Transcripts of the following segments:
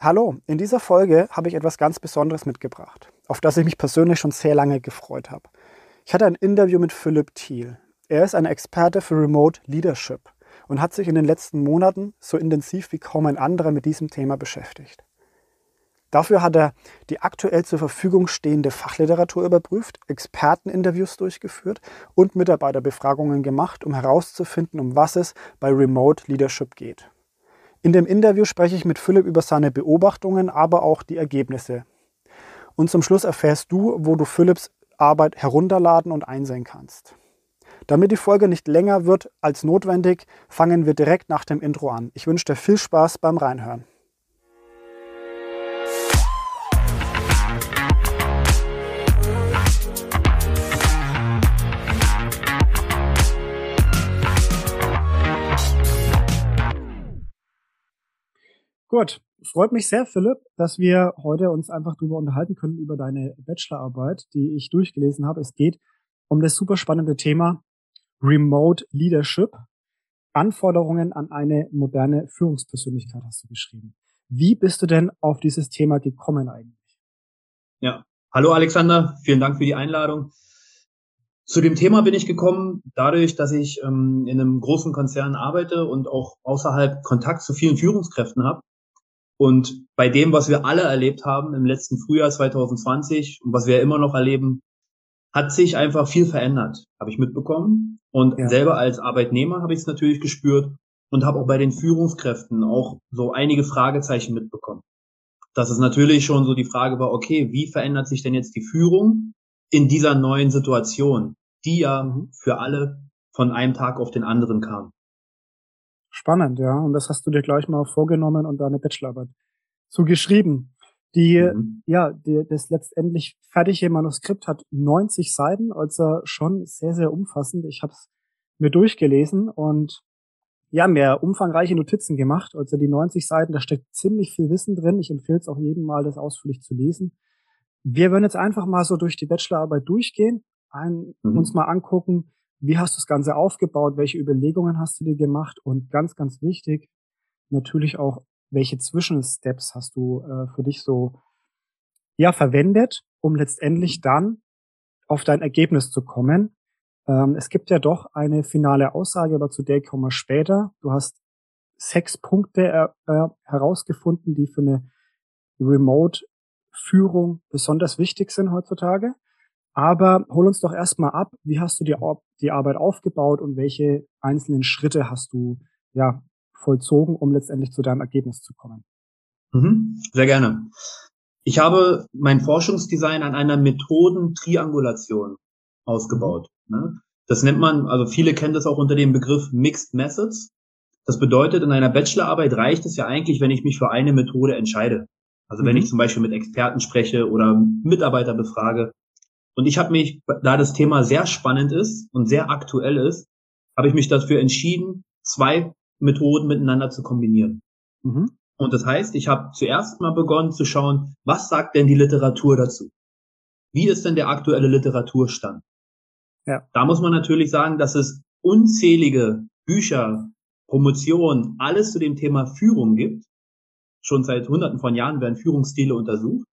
Hallo, in dieser Folge habe ich etwas ganz Besonderes mitgebracht, auf das ich mich persönlich schon sehr lange gefreut habe. Ich hatte ein Interview mit Philipp Thiel. Er ist ein Experte für Remote Leadership und hat sich in den letzten Monaten so intensiv wie kaum ein anderer mit diesem Thema beschäftigt. Dafür hat er die aktuell zur Verfügung stehende Fachliteratur überprüft, Experteninterviews durchgeführt und Mitarbeiterbefragungen gemacht, um herauszufinden, um was es bei Remote Leadership geht. In dem Interview spreche ich mit Philipp über seine Beobachtungen, aber auch die Ergebnisse. Und zum Schluss erfährst du, wo du Philipps Arbeit herunterladen und einsehen kannst. Damit die Folge nicht länger wird als notwendig, fangen wir direkt nach dem Intro an. Ich wünsche dir viel Spaß beim Reinhören. Gut, freut mich sehr, Philipp, dass wir heute uns einfach darüber unterhalten können, über deine Bachelorarbeit, die ich durchgelesen habe. Es geht um das super spannende Thema Remote Leadership. Anforderungen an eine moderne Führungspersönlichkeit hast du geschrieben. Wie bist du denn auf dieses Thema gekommen eigentlich? Ja, hallo Alexander, vielen Dank für die Einladung. Zu dem Thema bin ich gekommen, dadurch, dass ich in einem großen Konzern arbeite und auch außerhalb Kontakt zu vielen Führungskräften habe. Und bei dem, was wir alle erlebt haben im letzten Frühjahr 2020 und was wir immer noch erleben, hat sich einfach viel verändert, habe ich mitbekommen. Und selber als Arbeitnehmer habe ich es natürlich gespürt und habe auch bei den Führungskräften auch so einige Fragezeichen mitbekommen. Das ist natürlich schon so die Frage war, okay, wie verändert sich denn jetzt die Führung in dieser neuen Situation, die ja für alle von einem Tag auf den anderen kam? Spannend, ja. Und das hast du dir gleich mal vorgenommen und deine Bachelorarbeit zugeschrieben. Das letztendlich fertige Manuskript hat 90 Seiten, also schon sehr, sehr umfassend. Ich habe es mir durchgelesen und ja, mir umfangreiche Notizen gemacht. Also die 90 Seiten, da steckt ziemlich viel Wissen drin. Ich empfehle es auch jedem mal, das ausführlich zu lesen. Wir werden jetzt einfach mal so durch die Bachelorarbeit durchgehen, uns mal angucken, wie hast du das Ganze aufgebaut, welche Überlegungen hast du dir gemacht und ganz, ganz wichtig, natürlich auch, welche Zwischensteps hast du für dich so verwendet, um letztendlich dann auf dein Ergebnis zu kommen. Es gibt ja doch eine finale Aussage, aber zu der kommen wir später. Du hast 6 Punkte herausgefunden, die für eine Remote-Führung besonders wichtig sind heutzutage. Aber hol uns doch erstmal ab, wie hast du die Arbeit aufgebaut und welche einzelnen Schritte hast du vollzogen, um letztendlich zu deinem Ergebnis zu kommen? Sehr gerne. Ich habe mein Forschungsdesign an einer Methodentriangulation ausgebaut. Das nennt man, also viele kennen das auch unter dem Begriff Mixed Methods. Das bedeutet, in einer Bachelorarbeit reicht es ja eigentlich, wenn ich mich für eine Methode entscheide. Also wenn ich zum Beispiel mit Experten spreche oder Mitarbeiter befrage. Und ich habe mich, da das Thema sehr spannend ist und sehr aktuell ist, habe ich mich dafür entschieden, 2 Methoden miteinander zu kombinieren. Und das heißt, ich habe zuerst mal begonnen zu schauen, was sagt denn die Literatur dazu? Wie ist denn der aktuelle Literaturstand? Ja. Da muss man natürlich sagen, dass es unzählige Bücher, Promotionen, alles zu dem Thema Führung gibt. Schon seit Hunderten von Jahren werden Führungsstile untersucht,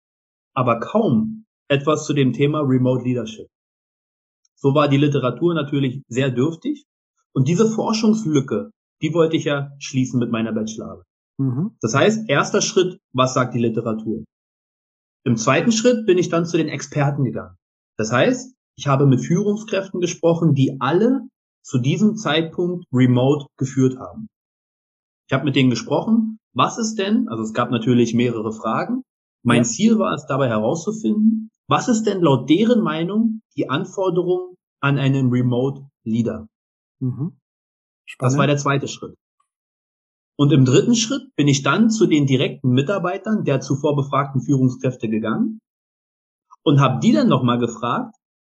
aber kaum etwas zu dem Thema Remote Leadership. So war die Literatur natürlich sehr dürftig. Und diese Forschungslücke, die wollte ich ja schließen mit meiner Bachelorarbeit. Das heißt, erster Schritt, was sagt die Literatur? Im zweiten Schritt bin ich dann zu den Experten gegangen. Das heißt, ich habe mit Führungskräften gesprochen, die alle zu diesem Zeitpunkt remote geführt haben. Ich habe mit denen gesprochen, was ist denn, also es gab natürlich mehrere Fragen. Mein Ziel war es dabei herauszufinden, was ist denn laut deren Meinung die Anforderung an einen Remote Leader? Das war der zweite Schritt. Und im dritten Schritt bin ich dann zu den direkten Mitarbeitern der zuvor befragten Führungskräfte gegangen und habe die dann nochmal gefragt,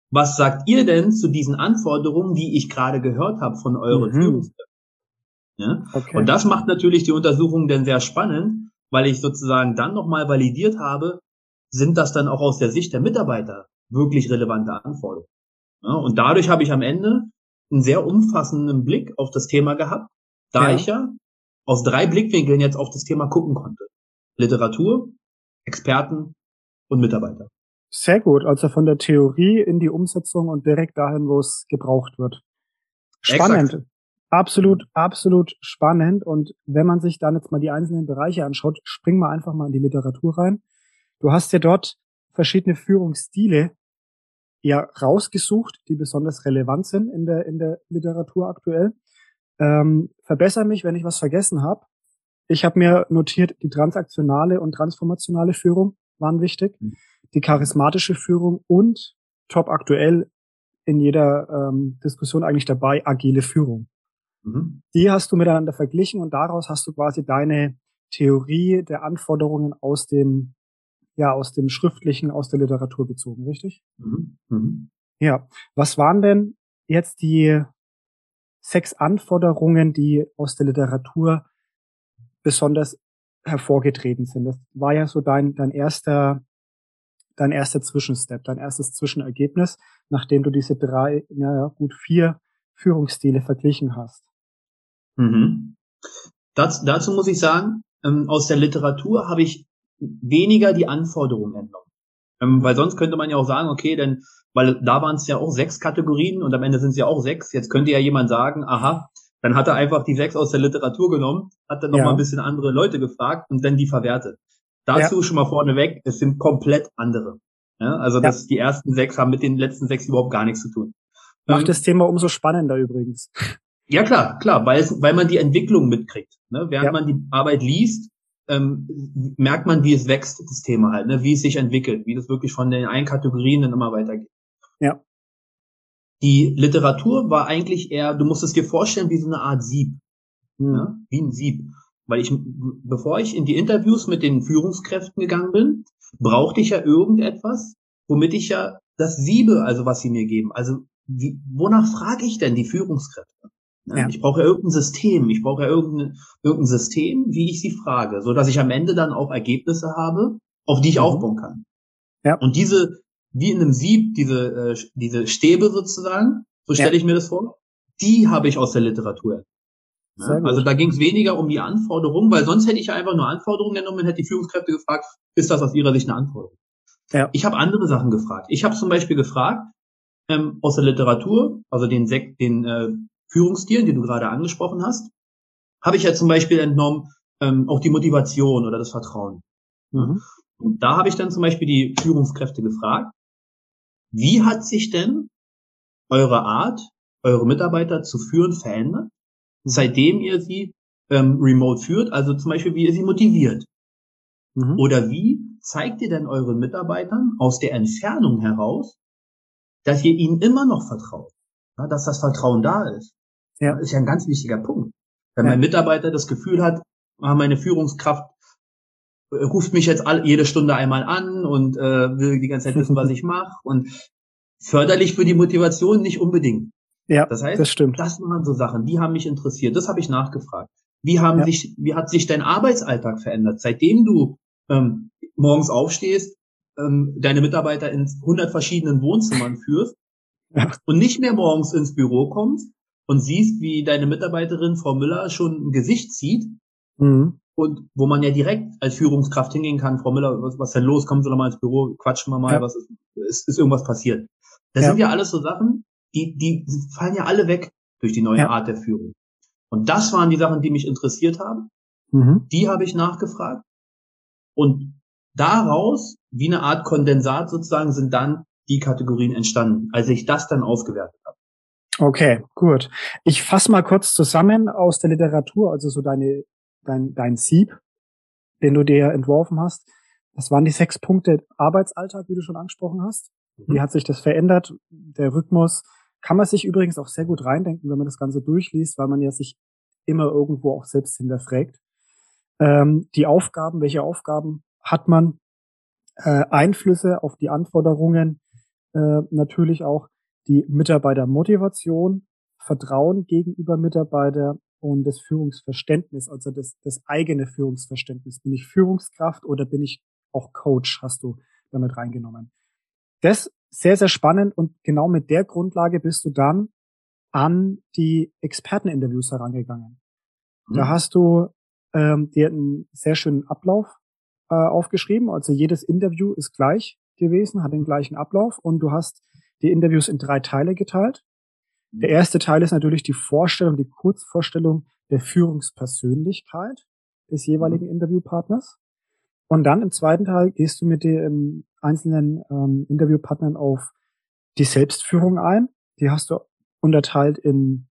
was sagt ihr denn zu diesen Anforderungen, die ich gerade gehört habe von euren Führungskräften? Ja? Okay. Und das macht natürlich die Untersuchung dann sehr spannend, weil ich sozusagen dann nochmal validiert habe, sind das dann auch aus der Sicht der Mitarbeiter wirklich relevante Anforderungen? Ja? Und dadurch habe ich am Ende einen sehr umfassenden Blick auf das Thema gehabt, da ich ja aus 3 Blickwinkeln jetzt auf das Thema gucken konnte. Literatur, Experten und Mitarbeiter. Sehr gut, also von der Theorie in die Umsetzung und direkt dahin, wo es gebraucht wird. Spannend. Exakt. Absolut spannend. Und wenn man sich dann jetzt mal die einzelnen Bereiche anschaut, springen wir einfach mal in die Literatur rein. Du hast ja dort verschiedene Führungsstile ja rausgesucht, die besonders relevant sind in der Literatur aktuell. Verbessere mich, wenn ich was vergessen habe. Ich habe mir notiert, die transaktionale und transformationale Führung waren wichtig, die charismatische Führung und top aktuell in jeder Diskussion eigentlich dabei, agile Führung. Die hast du miteinander verglichen und daraus hast du quasi deine Theorie der Anforderungen aus dem Schriftlichen, aus der Literatur gezogen, richtig? Mhm. Ja. Was waren denn jetzt die 6 Anforderungen, die aus der Literatur besonders hervorgetreten sind? Das war ja so dein erster Zwischenstep, dein erstes Zwischenergebnis, nachdem du diese 4 Führungsstile verglichen hast. Mhm. Dazu muss ich sagen, aus der Literatur habe ich weniger die Anforderungen entnommen. Weil sonst könnte man ja auch sagen, okay, denn, weil da waren es ja auch 6 Kategorien und am Ende sind es ja auch 6. Jetzt könnte ja jemand sagen, aha, dann hat er einfach die 6 aus der Literatur genommen, hat dann nochmal ein bisschen andere Leute gefragt und dann die verwertet. Dazu schon mal vorneweg, es sind komplett andere. Ja, also das, die ersten 6 haben mit den letzten 6 überhaupt gar nichts zu tun. Macht das Thema umso spannender übrigens. Ja, klar, weil man die Entwicklung mitkriegt. Ne? Während man die Arbeit liest, merkt man, wie es wächst, das Thema halt, ne? Wie es sich entwickelt, wie das wirklich von den einen Kategorien dann immer weitergeht. Ja. Die Literatur war eigentlich eher, du musst es dir vorstellen, wie so eine Art Sieb. Mhm. Ne? Wie ein Sieb. Weil bevor ich in die Interviews mit den Führungskräften gegangen bin, brauchte ich ja irgendetwas, womit ich ja das siebe, also was sie mir geben. Also wonach frage ich denn die Führungskräfte? Ja. Ich brauche ja irgendein System, wie ich sie frage, so dass ich am Ende dann auch Ergebnisse habe, auf die ich aufbauen kann. Ja. Und diese, wie in einem Sieb, diese Stäbe sozusagen, so stelle ich mir das vor, die habe ich aus der Literatur. Ja? Also da ging es weniger um die Anforderungen, weil sonst hätte ich ja einfach nur Anforderungen genommen und hätte die Führungskräfte gefragt, ist das aus ihrer Sicht eine Anforderung? Ja. Ich habe andere Sachen gefragt. Ich habe zum Beispiel gefragt, aus der Literatur, also den Führungsstilen, den du gerade angesprochen hast, habe ich ja zum Beispiel entnommen, auch die Motivation oder das Vertrauen. Mhm. Und da habe ich dann zum Beispiel die Führungskräfte gefragt, wie hat sich denn eure Art, eure Mitarbeiter zu führen, verändert, seitdem ihr sie remote führt, also zum Beispiel, wie ihr sie motiviert? Mhm. Oder wie zeigt ihr denn euren Mitarbeitern aus der Entfernung heraus, dass ihr ihnen immer noch vertraut, ja, dass das Vertrauen da ist. Ja. Das ist ja ein ganz wichtiger Punkt. Wenn mein Mitarbeiter das Gefühl hat, meine Führungskraft ruft mich jetzt jede Stunde einmal an und will die ganze Zeit wissen, was ich mache, und förderlich für die Motivation nicht unbedingt. Ja, das heißt, das stimmt. Das waren so Sachen, die haben mich interessiert. Das habe ich nachgefragt. Wie hat sich dein Arbeitsalltag verändert, seitdem du morgens aufstehst, deine Mitarbeiter in 100 verschiedenen Wohnzimmern führst und nicht mehr morgens ins Büro kommst und siehst, wie deine Mitarbeiterin Frau Müller schon ein Gesicht zieht und wo man ja direkt als Führungskraft hingehen kann, Frau Müller, was denn los, kommen Sie doch mal ins Büro, quatschen wir mal, was ist irgendwas passiert. Das sind ja alles so Sachen, die fallen ja alle weg durch die neue Art der Führung. Und das waren die Sachen, die mich interessiert haben. Mhm. Die habe ich nachgefragt. Und daraus, wie eine Art Kondensat sozusagen, sind dann die Kategorien entstanden, als ich das dann ausgewertet habe. Okay, gut. Ich fasse mal kurz zusammen aus der Literatur, also so dein Sieb, den du dir entworfen hast. Das waren die 6 Punkte Arbeitsalltag, wie du schon angesprochen hast. Wie hat sich das verändert? Der Rhythmus kann man sich übrigens auch sehr gut reindenken, wenn man das Ganze durchliest, weil man ja sich immer irgendwo auch selbst hinterfragt. Die Aufgaben, welche Aufgaben hat man, Einflüsse auf die Anforderungen, natürlich auch die Mitarbeitermotivation, Vertrauen gegenüber Mitarbeiter und das Führungsverständnis, also das eigene Führungsverständnis. Bin ich Führungskraft oder bin ich auch Coach, hast du damit reingenommen. Das ist sehr, sehr spannend, und genau mit der Grundlage bist du dann an die Experteninterviews herangegangen. Mhm. Da hast du dir einen sehr schönen Ablauf aufgeschrieben. Also jedes Interview ist gleich gewesen, hat den gleichen Ablauf und du hast die Interviews in 3 Teile geteilt. Der erste Teil ist natürlich die Vorstellung, die Kurzvorstellung der Führungspersönlichkeit des jeweiligen Interviewpartners. Und dann im zweiten Teil gehst du mit den einzelnen Interviewpartnern auf die Selbstführung ein. Die hast du unterteilt in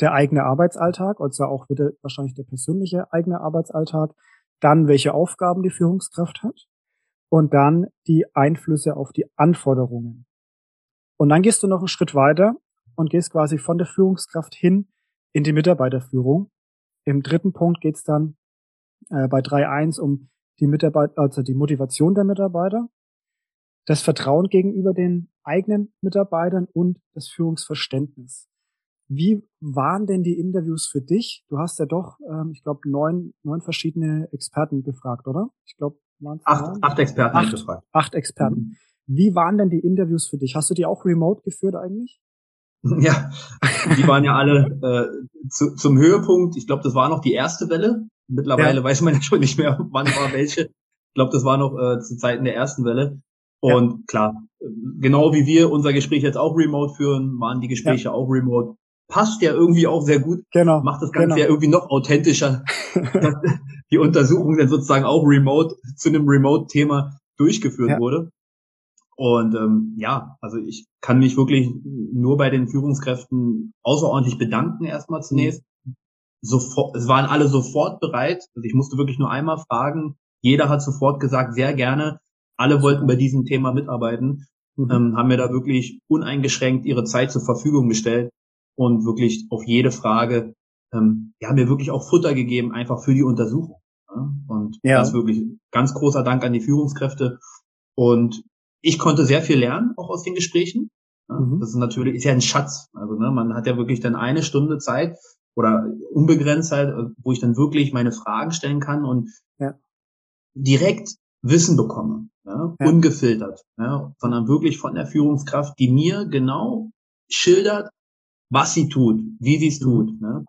der eigene Arbeitsalltag, also auch wieder wahrscheinlich der persönliche eigene Arbeitsalltag, dann welche Aufgaben die Führungskraft hat und dann die Einflüsse auf die Anforderungen. Und dann gehst du noch einen Schritt weiter und gehst quasi von der Führungskraft hin in die Mitarbeiterführung. Im dritten Punkt geht es dann bei 3.1 um die Mitarbeiter, also die Motivation der Mitarbeiter, das Vertrauen gegenüber den eigenen Mitarbeitern und das Führungsverständnis. Wie waren denn die Interviews für dich? Du hast ja doch, ich glaube, neun verschiedene Experten befragt, oder? Ich glaube, waren es acht Experten. Acht Experten. Mhm. Wie waren denn die Interviews für dich? Hast du die auch remote geführt eigentlich? Ja, die waren ja alle zum Höhepunkt. Ich glaube, das war noch die erste Welle. Mittlerweile weiß man ja schon nicht mehr, wann war welche. Ich glaube, das war noch zu Zeiten der ersten Welle. Und klar, genau wie wir unser Gespräch jetzt auch remote führen, waren die Gespräche auch remote. Passt ja irgendwie auch sehr gut, macht das Ganze ja irgendwie noch authentischer, dass die Untersuchung dann sozusagen auch remote zu einem Remote-Thema durchgeführt wurde. Und also ich kann mich wirklich nur bei den Führungskräften außerordentlich bedanken erstmal zunächst. Sofort, es waren alle sofort bereit, also ich musste wirklich nur einmal fragen, jeder hat sofort gesagt, sehr gerne, alle wollten bei diesem Thema mitarbeiten, haben mir da wirklich uneingeschränkt ihre Zeit zur Verfügung gestellt und wirklich auf jede Frage, mir wirklich auch Futter gegeben, einfach für die Untersuchung. Ja? Und das ist wirklich ein ganz großer Dank an die Führungskräfte. Und ich konnte sehr viel lernen, auch aus den Gesprächen. Ja? Das ist natürlich, ist ja ein Schatz. Also man hat ja wirklich dann eine Stunde Zeit oder unbegrenzt halt, wo ich dann wirklich meine Fragen stellen kann und direkt Wissen bekomme, ungefiltert, sondern wirklich von der Führungskraft, die mir genau schildert, was sie tut, wie sie es tut. Ne?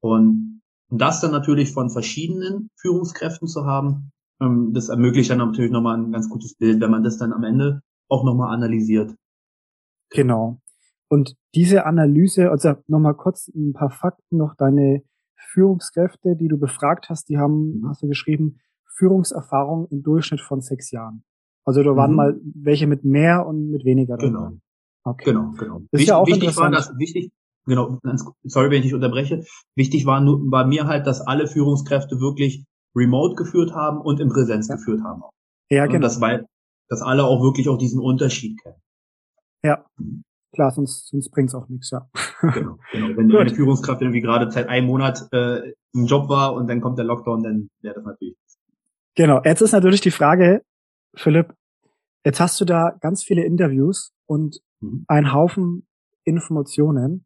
Und das dann natürlich von verschiedenen Führungskräften zu haben, das ermöglicht dann natürlich nochmal ein ganz gutes Bild, wenn man das dann am Ende auch nochmal analysiert. Genau. Und diese Analyse, also nochmal kurz ein paar Fakten noch, deine Führungskräfte, die du befragt hast, die haben, hast du geschrieben, Führungserfahrung im Durchschnitt von 6 Jahren. Also da waren mal welche mit mehr und mit weniger dabei. Genau. Okay. Genau. Ist ja auch interessant. Sorry, wenn ich dich unterbreche. Wichtig war nur bei mir halt, dass alle Führungskräfte wirklich remote geführt haben und in Präsenz geführt haben. Ja, genau. Dass alle auch wirklich auch diesen Unterschied kennen. Ja, klar, sonst bringt's auch nichts, Genau. Wenn die Führungskraft irgendwie gerade seit einem Monat im Job war und dann kommt der Lockdown, dann wäre das natürlich nichts. Genau. Jetzt ist natürlich die Frage, Philipp, jetzt hast du da ganz viele Interviews und einen Haufen Informationen.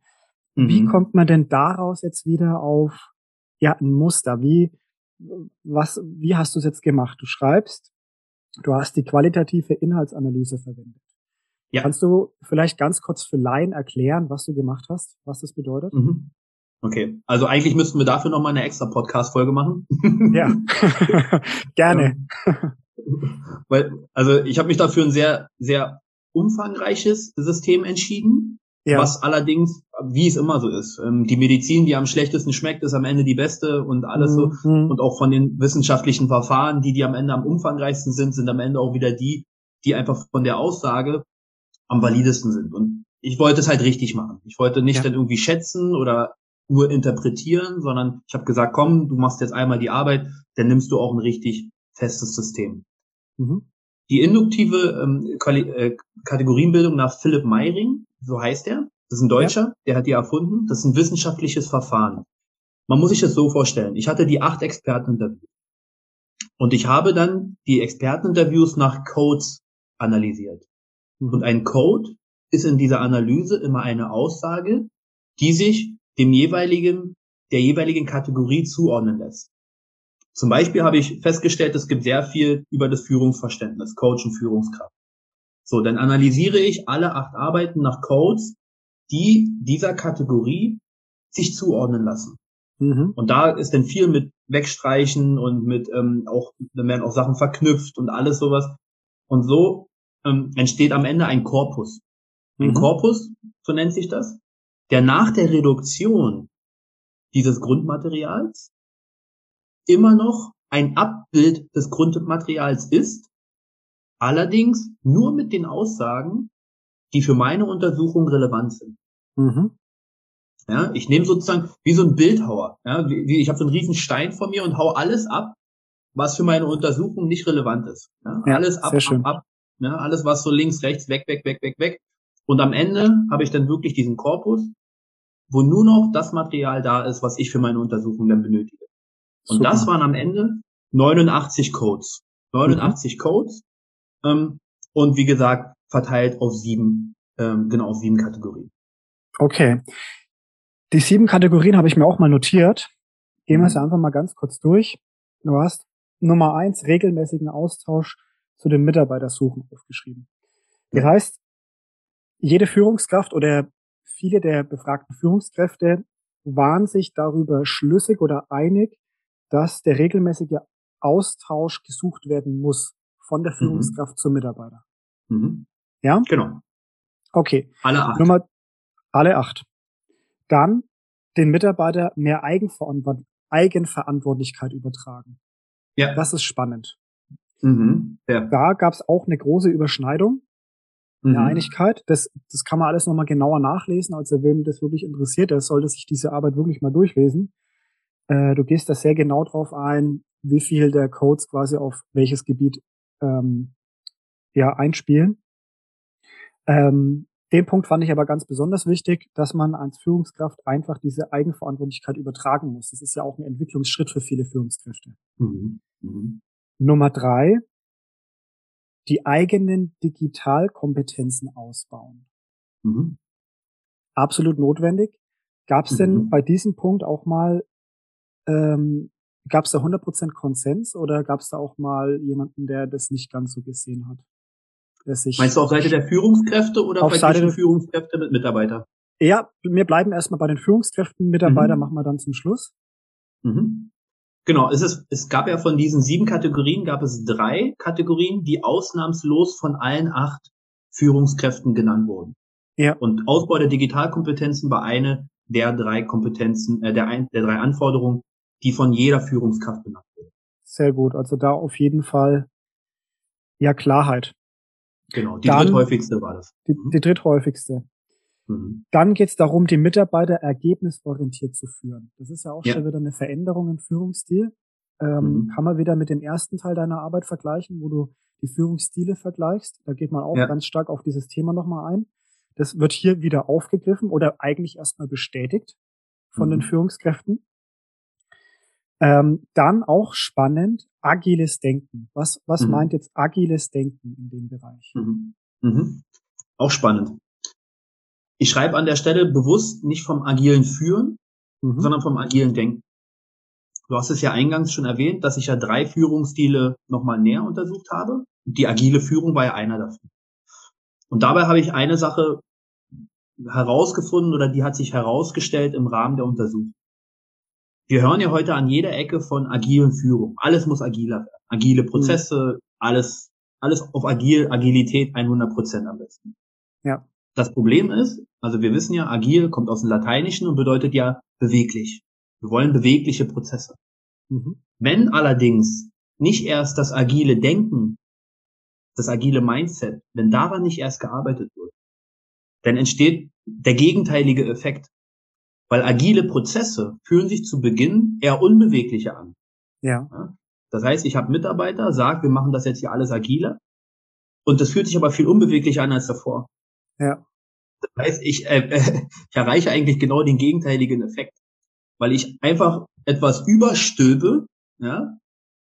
Wie kommt man denn daraus jetzt wieder auf ein Muster? Wie hast du es jetzt gemacht? Du schreibst, du hast die qualitative Inhaltsanalyse verwendet. Ja. Kannst du vielleicht ganz kurz für Laien erklären, was du gemacht hast, was das bedeutet? Okay, also eigentlich müssten wir dafür nochmal eine extra Podcast-Folge machen. Ja, gerne. Also ich habe mich dafür ein sehr, sehr umfangreiches System entschieden, was allerdings, wie es immer so ist, die Medizin, die am schlechtesten schmeckt, ist am Ende die beste und alles so. Und auch von den wissenschaftlichen Verfahren, die am Ende am umfangreichsten sind, sind am Ende auch wieder die, die einfach von der Aussage am validesten sind. Und ich wollte es halt richtig machen. Ich wollte nicht dann irgendwie schätzen oder nur interpretieren, sondern ich habe gesagt, komm, du machst jetzt einmal die Arbeit, dann nimmst du auch ein richtig festes System. Die induktive Kategorienbildung nach Philipp Mayring, so heißt er, das ist ein Deutscher, der hat die erfunden, das ist ein wissenschaftliches Verfahren. Man muss sich das so vorstellen, ich hatte die 8 Experteninterviews und ich habe dann die Experteninterviews nach Codes analysiert. Und ein Code ist in dieser Analyse immer eine Aussage, die sich dem jeweiligen, der jeweiligen Kategorie zuordnen lässt. Zum Beispiel habe ich festgestellt, es gibt sehr viel über das Führungsverständnis, Coach und Führungskraft. So, dann analysiere ich alle 8 Arbeiten nach Codes, die dieser Kategorie sich zuordnen lassen. Mhm. Und da ist dann viel mit Wegstreichen und mit auch, dann werden auch Sachen verknüpft und alles sowas. Und so entsteht am Ende ein Korpus. Ein Korpus, so nennt sich das, der nach der Reduktion dieses Grundmaterials immer noch ein Abbild des Grundmaterials ist, allerdings nur mit den Aussagen, die für meine Untersuchung relevant sind. Mhm. Ja, ich nehme sozusagen wie so ein Bildhauer. Ja, ich habe so einen riesen Stein vor mir und hau alles ab, was für meine Untersuchung nicht relevant ist. Ja, ja, alles ab. Ja, alles, was so links, rechts, weg. Und am Ende habe ich dann wirklich diesen Korpus, wo nur noch das Material da ist, was ich für meine Untersuchung dann benötige. Und super. Das waren am Ende 89 Codes. 89 Codes. Und wie gesagt, verteilt auf 7 Kategorien. Okay. Die 7 Kategorien habe ich mir auch mal notiert. Gehen wir es einfach mal ganz kurz durch. Du hast Nummer 1, regelmäßigen Austausch zu den Mitarbeitersuchen aufgeschrieben. Das heißt, jede Führungskraft oder viele der befragten Führungskräfte waren sich darüber schlüssig oder einig, dass der regelmäßige Austausch gesucht werden muss von der Führungskraft zum Mitarbeiter. Mhm. Ja? Genau. Okay. Alle acht. Dann den Mitarbeiter mehr Eigenverantwortlichkeit übertragen. Ja. Das ist spannend. Mhm. Ja. Da gab es auch eine große Überschneidung, eine Einigkeit. Das kann man alles nochmal genauer nachlesen, also wem das wirklich interessiert, der sollte sich diese Arbeit wirklich mal durchlesen. Du gehst da sehr genau drauf ein, wie viel der Codes quasi auf welches Gebiet einspielen. Den Punkt fand ich aber ganz besonders wichtig, dass man als Führungskraft einfach diese Eigenverantwortlichkeit übertragen muss. Das ist ja auch ein Entwicklungsschritt für viele Führungskräfte. Mhm. Mhm. Nummer 3, die eigenen Digitalkompetenzen ausbauen. Mhm. Absolut notwendig. Gab es denn bei diesem Punkt auch mal gab es da 100% Konsens oder gab es da auch mal jemanden, der das nicht ganz so gesehen hat? Meinst du auf Seite der Führungskräfte oder auf Seite der Führungskräfte mit Mitarbeiter? Ja, wir bleiben erstmal bei den Führungskräften, Mitarbeiter machen wir dann zum Schluss. Mhm. Genau, es gab ja von diesen 7 Kategorien, gab es 3 Kategorien, die ausnahmslos von allen 8 Führungskräften genannt wurden. Ja. Und Ausbau der Digitalkompetenzen war eine der 3 Kompetenzen, der 3 Anforderungen, die von jeder Führungskraft benannt wird. Sehr gut, also da auf jeden Fall ja Klarheit. Genau, die dritthäufigste war das. Die dritthäufigste. Mhm. Dann geht es darum, die Mitarbeiter ergebnisorientiert zu führen. Das ist ja auch schon wieder eine Veränderung im Führungsstil. Kann man wieder mit dem ersten Teil deiner Arbeit vergleichen, wo du die Führungsstile vergleichst. Da geht man auch ganz stark auf dieses Thema nochmal ein. Das wird hier wieder aufgegriffen oder eigentlich erstmal bestätigt von den Führungskräften. Dann auch spannend, agiles Denken. Was meint jetzt agiles Denken in dem Bereich? Mhm. Mhm. Auch spannend. Ich schreibe an der Stelle bewusst nicht vom agilen Führen, sondern vom agilen Denken. Du hast es ja eingangs schon erwähnt, dass ich ja 3 Führungsstile nochmal näher untersucht habe. Die agile Führung war ja einer davon. Und dabei habe ich eine Sache herausgefunden oder die hat sich herausgestellt im Rahmen der Untersuchung. Wir hören ja heute an jeder Ecke von agilen Führung. Alles muss agiler werden. Agile Prozesse, alles auf Agilität 100% am besten. Ja. Das Problem ist, also wir wissen ja, agil kommt aus dem Lateinischen und bedeutet ja beweglich. Wir wollen bewegliche Prozesse. Mhm. Wenn allerdings nicht erst das agile Denken, das agile Mindset, wenn daran nicht erst gearbeitet wird, dann entsteht der gegenteilige Effekt. Weil agile Prozesse fühlen sich zu Beginn eher unbeweglicher an. Ja. Das heißt, ich habe Mitarbeiter, sag, wir machen das jetzt hier alles agiler. Und das fühlt sich aber viel unbeweglicher an als davor. Ja. Das heißt, ich erreiche eigentlich genau den gegenteiligen Effekt. Weil ich einfach etwas überstülpe, ja,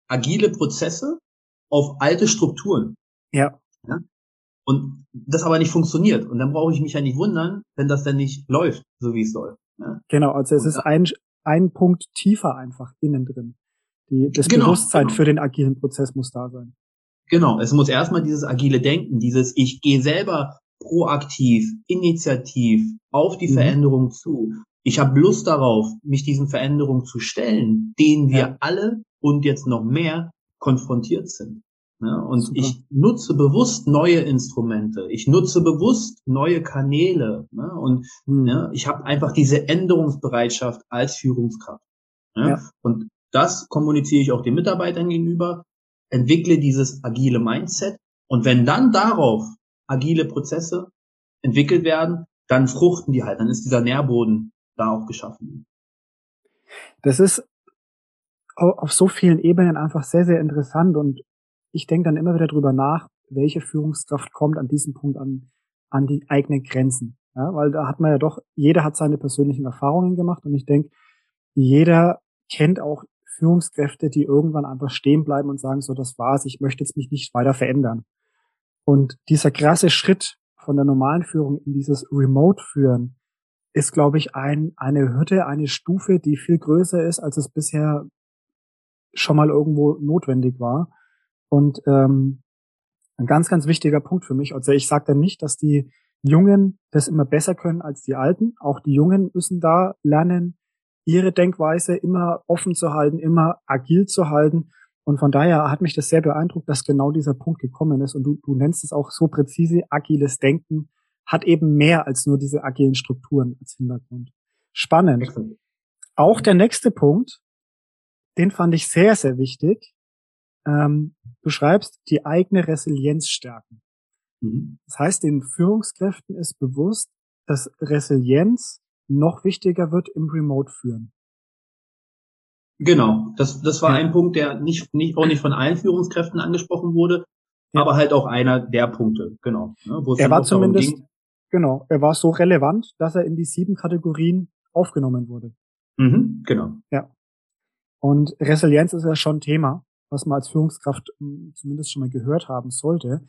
agile Prozesse auf alte Strukturen. Ja. Ja. Und das aber nicht funktioniert. Und dann brauche ich mich ja nicht wundern, wenn das dann nicht läuft, so wie es soll. Ja. Genau, also es ist ein Punkt tiefer einfach innen drin. Das Bewusstsein für den agilen Prozess muss da sein. Genau, es muss erstmal dieses agile Denken, dieses ich gehe selber proaktiv, initiativ auf die Veränderung zu. Ich habe Lust darauf, mich diesen Veränderungen zu stellen, denen wir alle und jetzt noch mehr konfrontiert sind. Ja, und ich nutze bewusst neue Instrumente, ich nutze bewusst neue Kanäle, ne, und ja, ich habe einfach diese Änderungsbereitschaft als Führungskraft. Ja. Ja. Und das kommuniziere ich auch den Mitarbeitern gegenüber, entwickle dieses agile Mindset, und wenn dann darauf agile Prozesse entwickelt werden, dann fruchten die halt, dann ist dieser Nährboden da auch geschaffen. Das ist auf so vielen Ebenen einfach sehr, sehr interessant, und ich denke dann immer wieder drüber nach, welche Führungskraft kommt an diesem Punkt an die eigenen Grenzen. Ja, weil da hat man ja doch, jeder hat seine persönlichen Erfahrungen gemacht, und ich denke, jeder kennt auch Führungskräfte, die irgendwann einfach stehen bleiben und sagen, so, das war's, ich möchte jetzt mich nicht weiter verändern. Und dieser krasse Schritt von der normalen Führung in dieses Remote-Führen ist, glaube ich, eine Hürde, eine Stufe, die viel größer ist, als es bisher schon mal irgendwo notwendig war. Und ein ganz, ganz wichtiger Punkt für mich. Also ich sage dann nicht, dass die Jungen das immer besser können als die Alten. Auch die Jungen müssen da lernen, ihre Denkweise immer offen zu halten, immer agil zu halten. Und von daher hat mich das sehr beeindruckt, dass genau dieser Punkt gekommen ist. Und du nennst es auch so präzise, agiles Denken hat eben mehr als nur diese agilen Strukturen als Hintergrund. Spannend. Okay. Auch der nächste Punkt, den fand ich sehr, sehr wichtig. Du schreibst, die eigene Resilienz stärken. Das heißt, den Führungskräften ist bewusst, dass Resilienz noch wichtiger wird im Remote-Führen. Genau, das war ein Punkt, der nicht von allen Führungskräften angesprochen wurde, aber halt auch einer der Punkte, genau. Ne, wo es er war zumindest, genau, er war so relevant, dass er in die 7 Kategorien aufgenommen wurde. Mhm, genau. Ja. Und Resilienz ist ja schon Thema, was man als Führungskraft zumindest schon mal gehört haben sollte,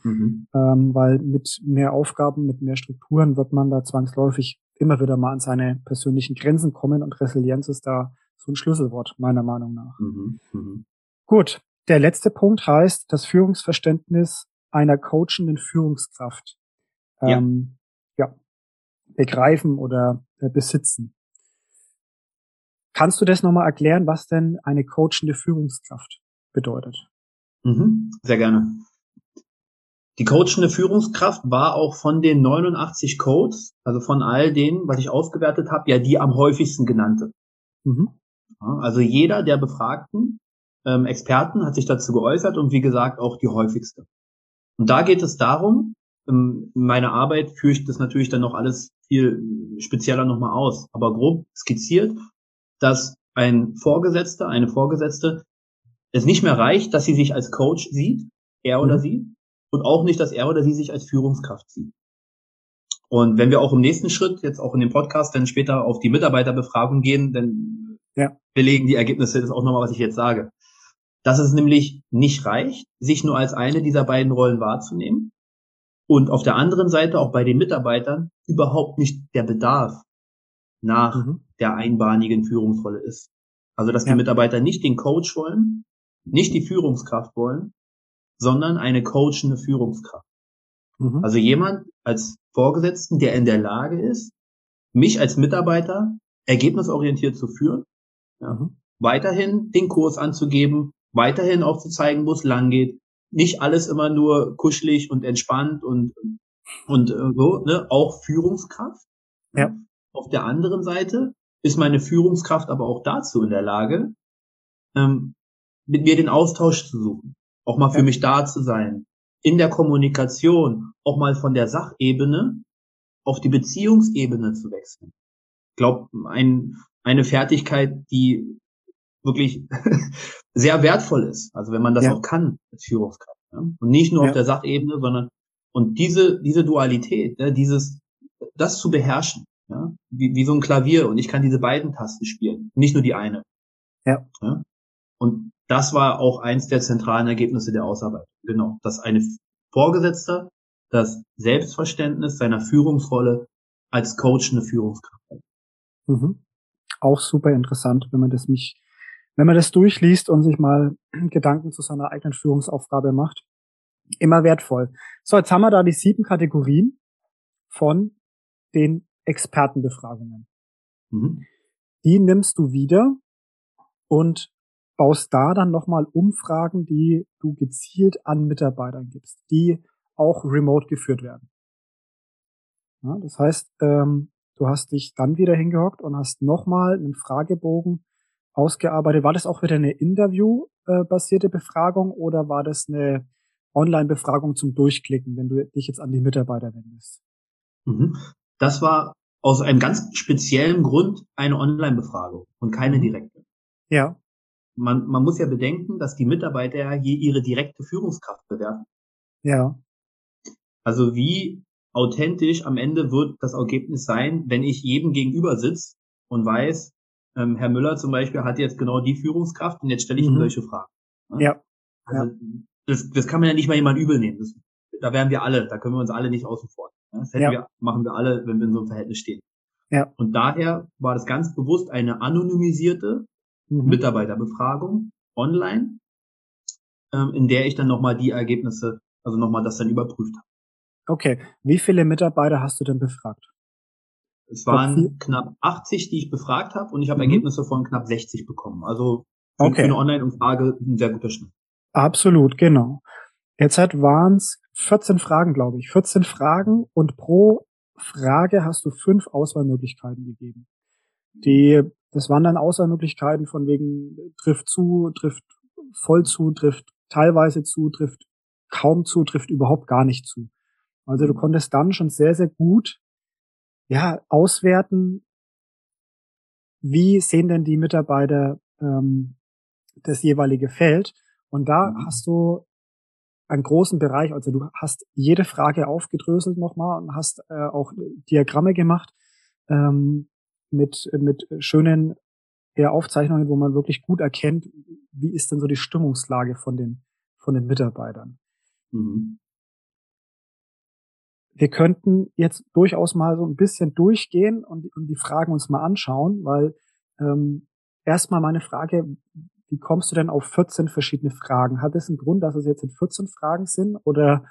weil mit mehr Aufgaben, mit mehr Strukturen wird man da zwangsläufig immer wieder mal an seine persönlichen Grenzen kommen, und Resilienz ist da so ein Schlüsselwort, meiner Meinung nach. Gut, der letzte Punkt heißt das Führungsverständnis einer coachenden Führungskraft begreifen oder besitzen. Kannst du das nochmal erklären, was denn eine coachende Führungskraft bedeutet? Sehr gerne. Die coachende Führungskraft war auch von den 89 Codes, also von all denen, was ich ausgewertet habe, ja die am häufigsten genannte. Also jeder der befragten Experten hat sich dazu geäußert, und wie gesagt auch die häufigste. Und da geht es darum, in meiner Arbeit führe ich das natürlich dann noch alles viel spezieller nochmal aus, aber grob skizziert, dass ein Vorgesetzter, eine Vorgesetzte es nicht mehr reicht, dass sie sich als Coach sieht, er oder sie, und auch nicht, dass er oder sie sich als Führungskraft sieht. Und wenn wir auch im nächsten Schritt, jetzt auch in dem Podcast, dann später auf die Mitarbeiterbefragung gehen, dann belegen die Ergebnisse das auch nochmal, was ich jetzt sage. Dass es nämlich nicht reicht, sich nur als eine dieser beiden Rollen wahrzunehmen, und auf der anderen Seite auch bei den Mitarbeitern überhaupt nicht der Bedarf nach der einbahnigen Führungsrolle ist. Also dass die Mitarbeiter nicht den Coach wollen, nicht die Führungskraft wollen, sondern eine coachende Führungskraft. Also jemand als Vorgesetzten, der in der Lage ist, mich als Mitarbeiter ergebnisorientiert zu führen, weiterhin den Kurs anzugeben, weiterhin auch zu zeigen, wo es lang geht, nicht alles immer nur kuschelig und entspannt und so, ne? Auch Führungskraft. Ja. Auf der anderen Seite ist meine Führungskraft aber auch dazu in der Lage, mit mir den Austausch zu suchen, auch mal für mich da zu sein, in der Kommunikation auch mal von der Sachebene auf die Beziehungsebene zu wechseln. Ich glaube, eine Fertigkeit, die wirklich sehr wertvoll ist, also wenn man das auch kann als Führungskraft. Ja? Und nicht nur auf der Sachebene, sondern, und diese Dualität, ja, das zu beherrschen, ja? Wie so ein Klavier, und ich kann diese beiden Tasten spielen, nicht nur die eine. Ja. Ja? Und das war auch eins der zentralen Ergebnisse der Ausarbeitung. Genau, dass eine Vorgesetzter das Selbstverständnis seiner Führungsrolle als Coach eine Führungskraft hat. Auch super interessant, wenn man das durchliest und sich mal Gedanken zu seiner eigenen Führungsaufgabe macht. Immer wertvoll. So, jetzt haben wir da die 7 Kategorien. von den Expertenbefragungen. Mhm. Die nimmst du wieder und baust da dann nochmal Umfragen, die du gezielt an Mitarbeitern gibst, die auch remote geführt werden. Ja, das heißt, du hast dich dann wieder hingehockt und hast nochmal einen Fragebogen ausgearbeitet. War das auch wieder eine interviewbasierte Befragung oder war das eine Online-Befragung zum Durchklicken, wenn du dich jetzt an die Mitarbeiter wendest? Mhm. Das war aus einem ganz speziellen Grund eine Online-Befragung und keine direkte. Ja. Man muss ja bedenken, dass die Mitarbeiter hier ihre direkte Führungskraft bewerten. Ja. Also wie authentisch am Ende wird das Ergebnis sein, wenn ich jedem gegenüber sitze und weiß, Herr Müller zum Beispiel hat jetzt genau die Führungskraft und jetzt stelle ich ihm solche Fragen. Ne? Ja. Also ja. Das kann man ja nicht mal jemand übel nehmen. Da wären wir alle, da können wir uns alle nicht außen vor. Ne? Das hätten wir, machen wir alle, wenn wir in so einem Verhältnis stehen. Ja. Und daher war das ganz bewusst eine anonymisierte Mitarbeiterbefragung online, in der ich dann nochmal die Ergebnisse, also nochmal das dann überprüft habe. Okay, wie viele Mitarbeiter hast du denn befragt? Es waren knapp 80, die ich befragt habe und ich habe Ergebnisse von knapp 60 bekommen. Also für eine Online-Umfrage ein sehr guter Schnitt. Absolut, genau. Jetzt waren es 14 Fragen, glaube ich. 14 Fragen und pro Frage hast du 5 Auswahlmöglichkeiten gegeben. Das waren dann Auswahlmöglichkeiten von wegen trifft zu, trifft voll zu, trifft teilweise zu, trifft kaum zu, trifft überhaupt gar nicht zu. Also du konntest dann schon sehr, sehr gut auswerten, wie sehen denn die Mitarbeiter das jeweilige Feld. Und da hast du einen großen Bereich, also du hast jede Frage aufgedröselt nochmal und hast auch Diagramme gemacht mit schönen Aufzeichnungen, wo man wirklich gut erkennt, wie ist denn so die Stimmungslage von den Mitarbeitern. Mhm. Wir könnten jetzt durchaus mal so ein bisschen durchgehen und die Fragen uns mal anschauen, weil erstmal meine Frage, wie kommst du denn auf 14 verschiedene Fragen? Hat das einen Grund, dass es jetzt in 14 Fragen sind oder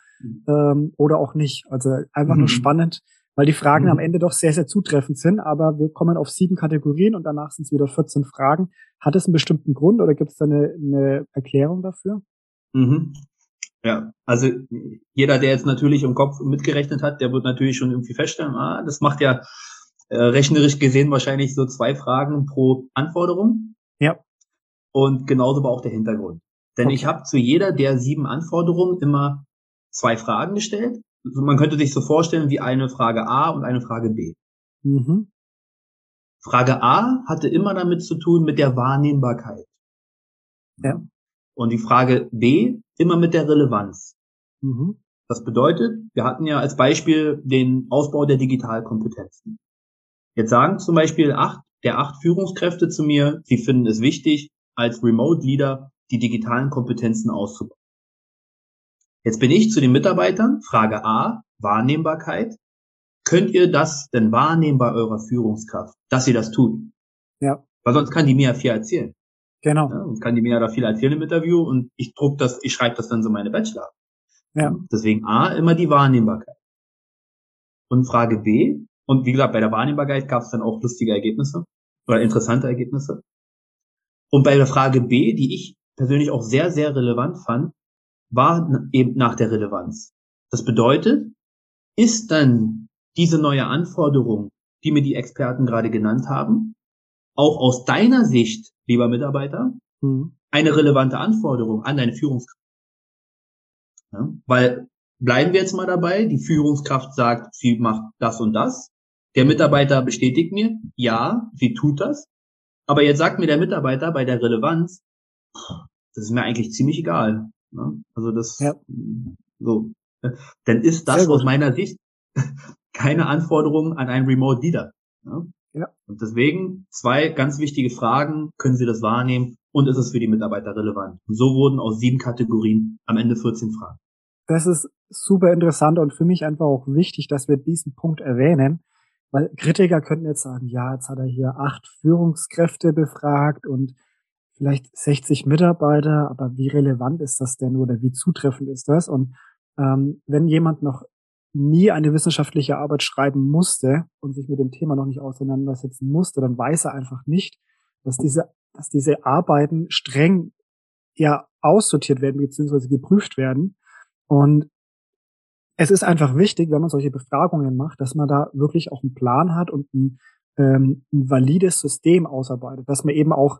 auch nicht? Also einfach nur spannend, weil die Fragen am Ende doch sehr, sehr zutreffend sind, aber wir kommen auf 7 Kategorien und danach sind es wieder 14 Fragen. Hat das einen bestimmten Grund oder gibt es da eine Erklärung dafür? Mhm. Ja, also jeder, der jetzt natürlich im Kopf mitgerechnet hat, der wird natürlich schon irgendwie feststellen, das macht ja rechnerisch gesehen wahrscheinlich so 2 Fragen pro Anforderung. Ja. Und genauso war auch der Hintergrund. Denn ich habe zu jeder der 7 Anforderungen immer 2 Fragen gestellt. Also man könnte sich so vorstellen wie eine Frage A und eine Frage B. Mhm. Frage A hatte immer damit zu tun mit der Wahrnehmbarkeit. Ja. Und die Frage B immer mit der Relevanz. Mhm. Das bedeutet, wir hatten ja als Beispiel den Ausbau der Digitalkompetenzen. Jetzt sagen zum Beispiel 8 Führungskräfte zu mir, sie finden es wichtig, als Remote-Leader die digitalen Kompetenzen auszubauen. Jetzt bin ich zu den Mitarbeitern, Frage A, Wahrnehmbarkeit. Könnt ihr das denn wahrnehmen bei eurer Führungskraft, dass sie das tut? Ja. Weil sonst kann die mir ja viel erzählen. Genau. Ja, und kann die mir ja da viel erzählen im Interview und ich schreibe das dann so meine Bachelor. Ja. Deswegen A, immer die Wahrnehmbarkeit. Und Frage B, und wie gesagt, bei der Wahrnehmbarkeit gab es dann auch lustige Ergebnisse oder interessante Ergebnisse. Und bei der Frage B, die ich persönlich auch sehr, sehr relevant fand, war eben nach der Relevanz. Das bedeutet, ist dann diese neue Anforderung, die mir die Experten gerade genannt haben, auch aus deiner Sicht, lieber Mitarbeiter, eine relevante Anforderung an deine Führungskraft. Ja? Weil, bleiben wir jetzt mal dabei, die Führungskraft sagt, sie macht das und das. Der Mitarbeiter bestätigt mir, ja, sie tut das. Aber jetzt sagt mir der Mitarbeiter bei der Relevanz, das ist mir eigentlich ziemlich egal. Ne? Also das, so. Dann ist das aus meiner Sicht keine Anforderung an einen Remote Leader. Ne? Ja. Und deswegen 2 ganz wichtige Fragen, können Sie das wahrnehmen und ist es für die Mitarbeiter relevant? Und so wurden aus 7 Kategorien am Ende 14 Fragen. Das ist super interessant und für mich einfach auch wichtig, dass wir diesen Punkt erwähnen, weil Kritiker könnten jetzt sagen, ja, jetzt hat er hier 8 Führungskräfte befragt und vielleicht 60 Mitarbeiter, aber wie relevant ist das denn oder wie zutreffend ist das? Und wenn jemand noch nie eine wissenschaftliche Arbeit schreiben musste und sich mit dem Thema noch nicht auseinandersetzen musste, dann weiß er einfach nicht, dass diese Arbeiten streng ja aussortiert werden bzw. geprüft werden. Und es ist einfach wichtig, wenn man solche Befragungen macht, dass man da wirklich auch einen Plan hat und ein valides System ausarbeitet, dass man eben auch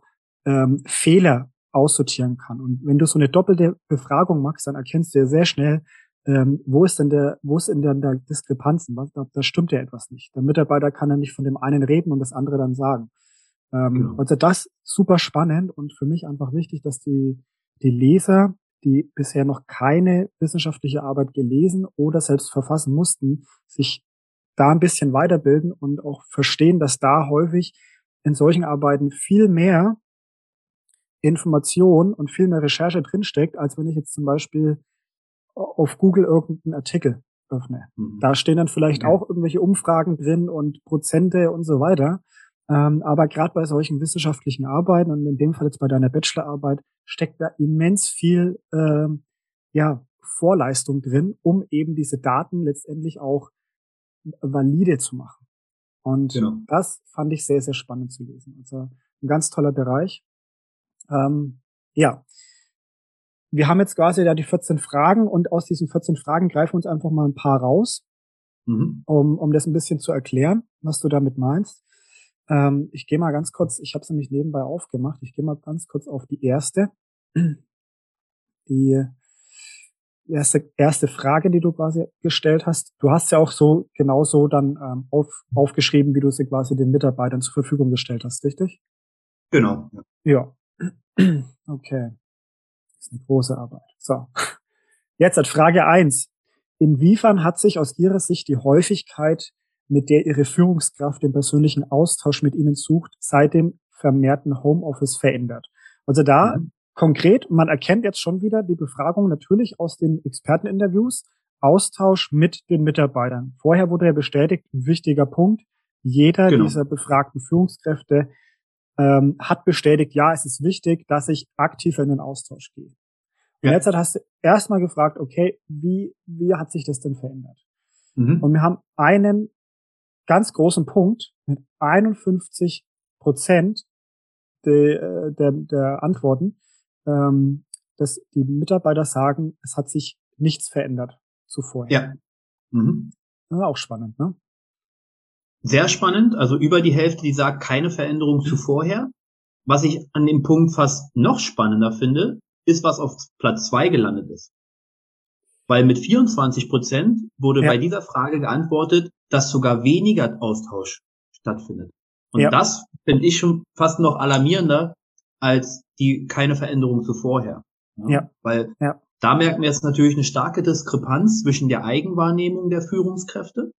Fehler aussortieren kann. Und wenn du so eine doppelte Befragung machst, dann erkennst du ja sehr schnell, wo ist denn der Diskrepanzen? Da stimmt ja etwas nicht. Der Mitarbeiter kann ja nicht von dem einen reden und das andere dann sagen. Genau. Also das super spannend und für mich einfach wichtig, dass die Leser, die bisher noch keine wissenschaftliche Arbeit gelesen oder selbst verfassen mussten, sich da ein bisschen weiterbilden und auch verstehen, dass da häufig in solchen Arbeiten viel mehr Information und viel mehr Recherche drinsteckt, als wenn ich jetzt zum Beispiel auf Google irgendeinen Artikel öffne. Mhm. Da stehen dann vielleicht auch irgendwelche Umfragen drin und Prozente und so weiter. Aber gerade bei solchen wissenschaftlichen Arbeiten und in dem Fall jetzt bei deiner Bachelorarbeit steckt da immens viel Vorleistung drin, um eben diese Daten letztendlich auch valide zu machen. Und das fand ich sehr, sehr spannend zu lesen. Also ein ganz toller Bereich. Wir haben jetzt quasi da die 14 Fragen und aus diesen 14 Fragen greifen wir uns einfach mal ein paar raus, um das ein bisschen zu erklären, was du damit meinst. Ich gehe mal ganz kurz, ich habe es nämlich nebenbei aufgemacht, ich gehe mal ganz kurz auf die erste. Die erste Frage, die du quasi gestellt hast, du hast ja auch so genauso dann aufgeschrieben, wie du sie quasi den Mitarbeitern zur Verfügung gestellt hast, richtig? Genau. Ja. Okay. Das ist eine große Arbeit. So, jetzt hat Frage 1. Inwiefern hat sich aus Ihrer Sicht die Häufigkeit, mit der Ihre Führungskraft den persönlichen Austausch mit Ihnen sucht, seit dem vermehrten Homeoffice verändert? Also da konkret, man erkennt jetzt schon wieder die Befragung natürlich aus den Experteninterviews, Austausch mit den Mitarbeitern. Vorher wurde ja bestätigt, ein wichtiger Punkt, jeder dieser befragten Führungskräfte hat bestätigt, ja, es ist wichtig, dass ich aktiv in den Austausch gehe. Und jetzt hast du erstmal gefragt, okay, wie hat sich das denn verändert? Mhm. Und wir haben einen ganz großen Punkt mit 51% der Antworten, dass die Mitarbeiter sagen, es hat sich nichts verändert zu vorher. Ja. Mhm. Das ist auch spannend, ne? Sehr spannend, also über die Hälfte, die sagt, keine Veränderung zu vorher. Was ich an dem Punkt fast noch spannender finde, ist, was auf Platz 2 gelandet ist. Weil mit 24% wurde bei dieser Frage geantwortet, dass sogar weniger Austausch stattfindet. Und das finde ich schon fast noch alarmierender als die keine Veränderung zu vorher. Ja. Weil da merken wir jetzt natürlich eine starke Diskrepanz zwischen der Eigenwahrnehmung der Führungskräfte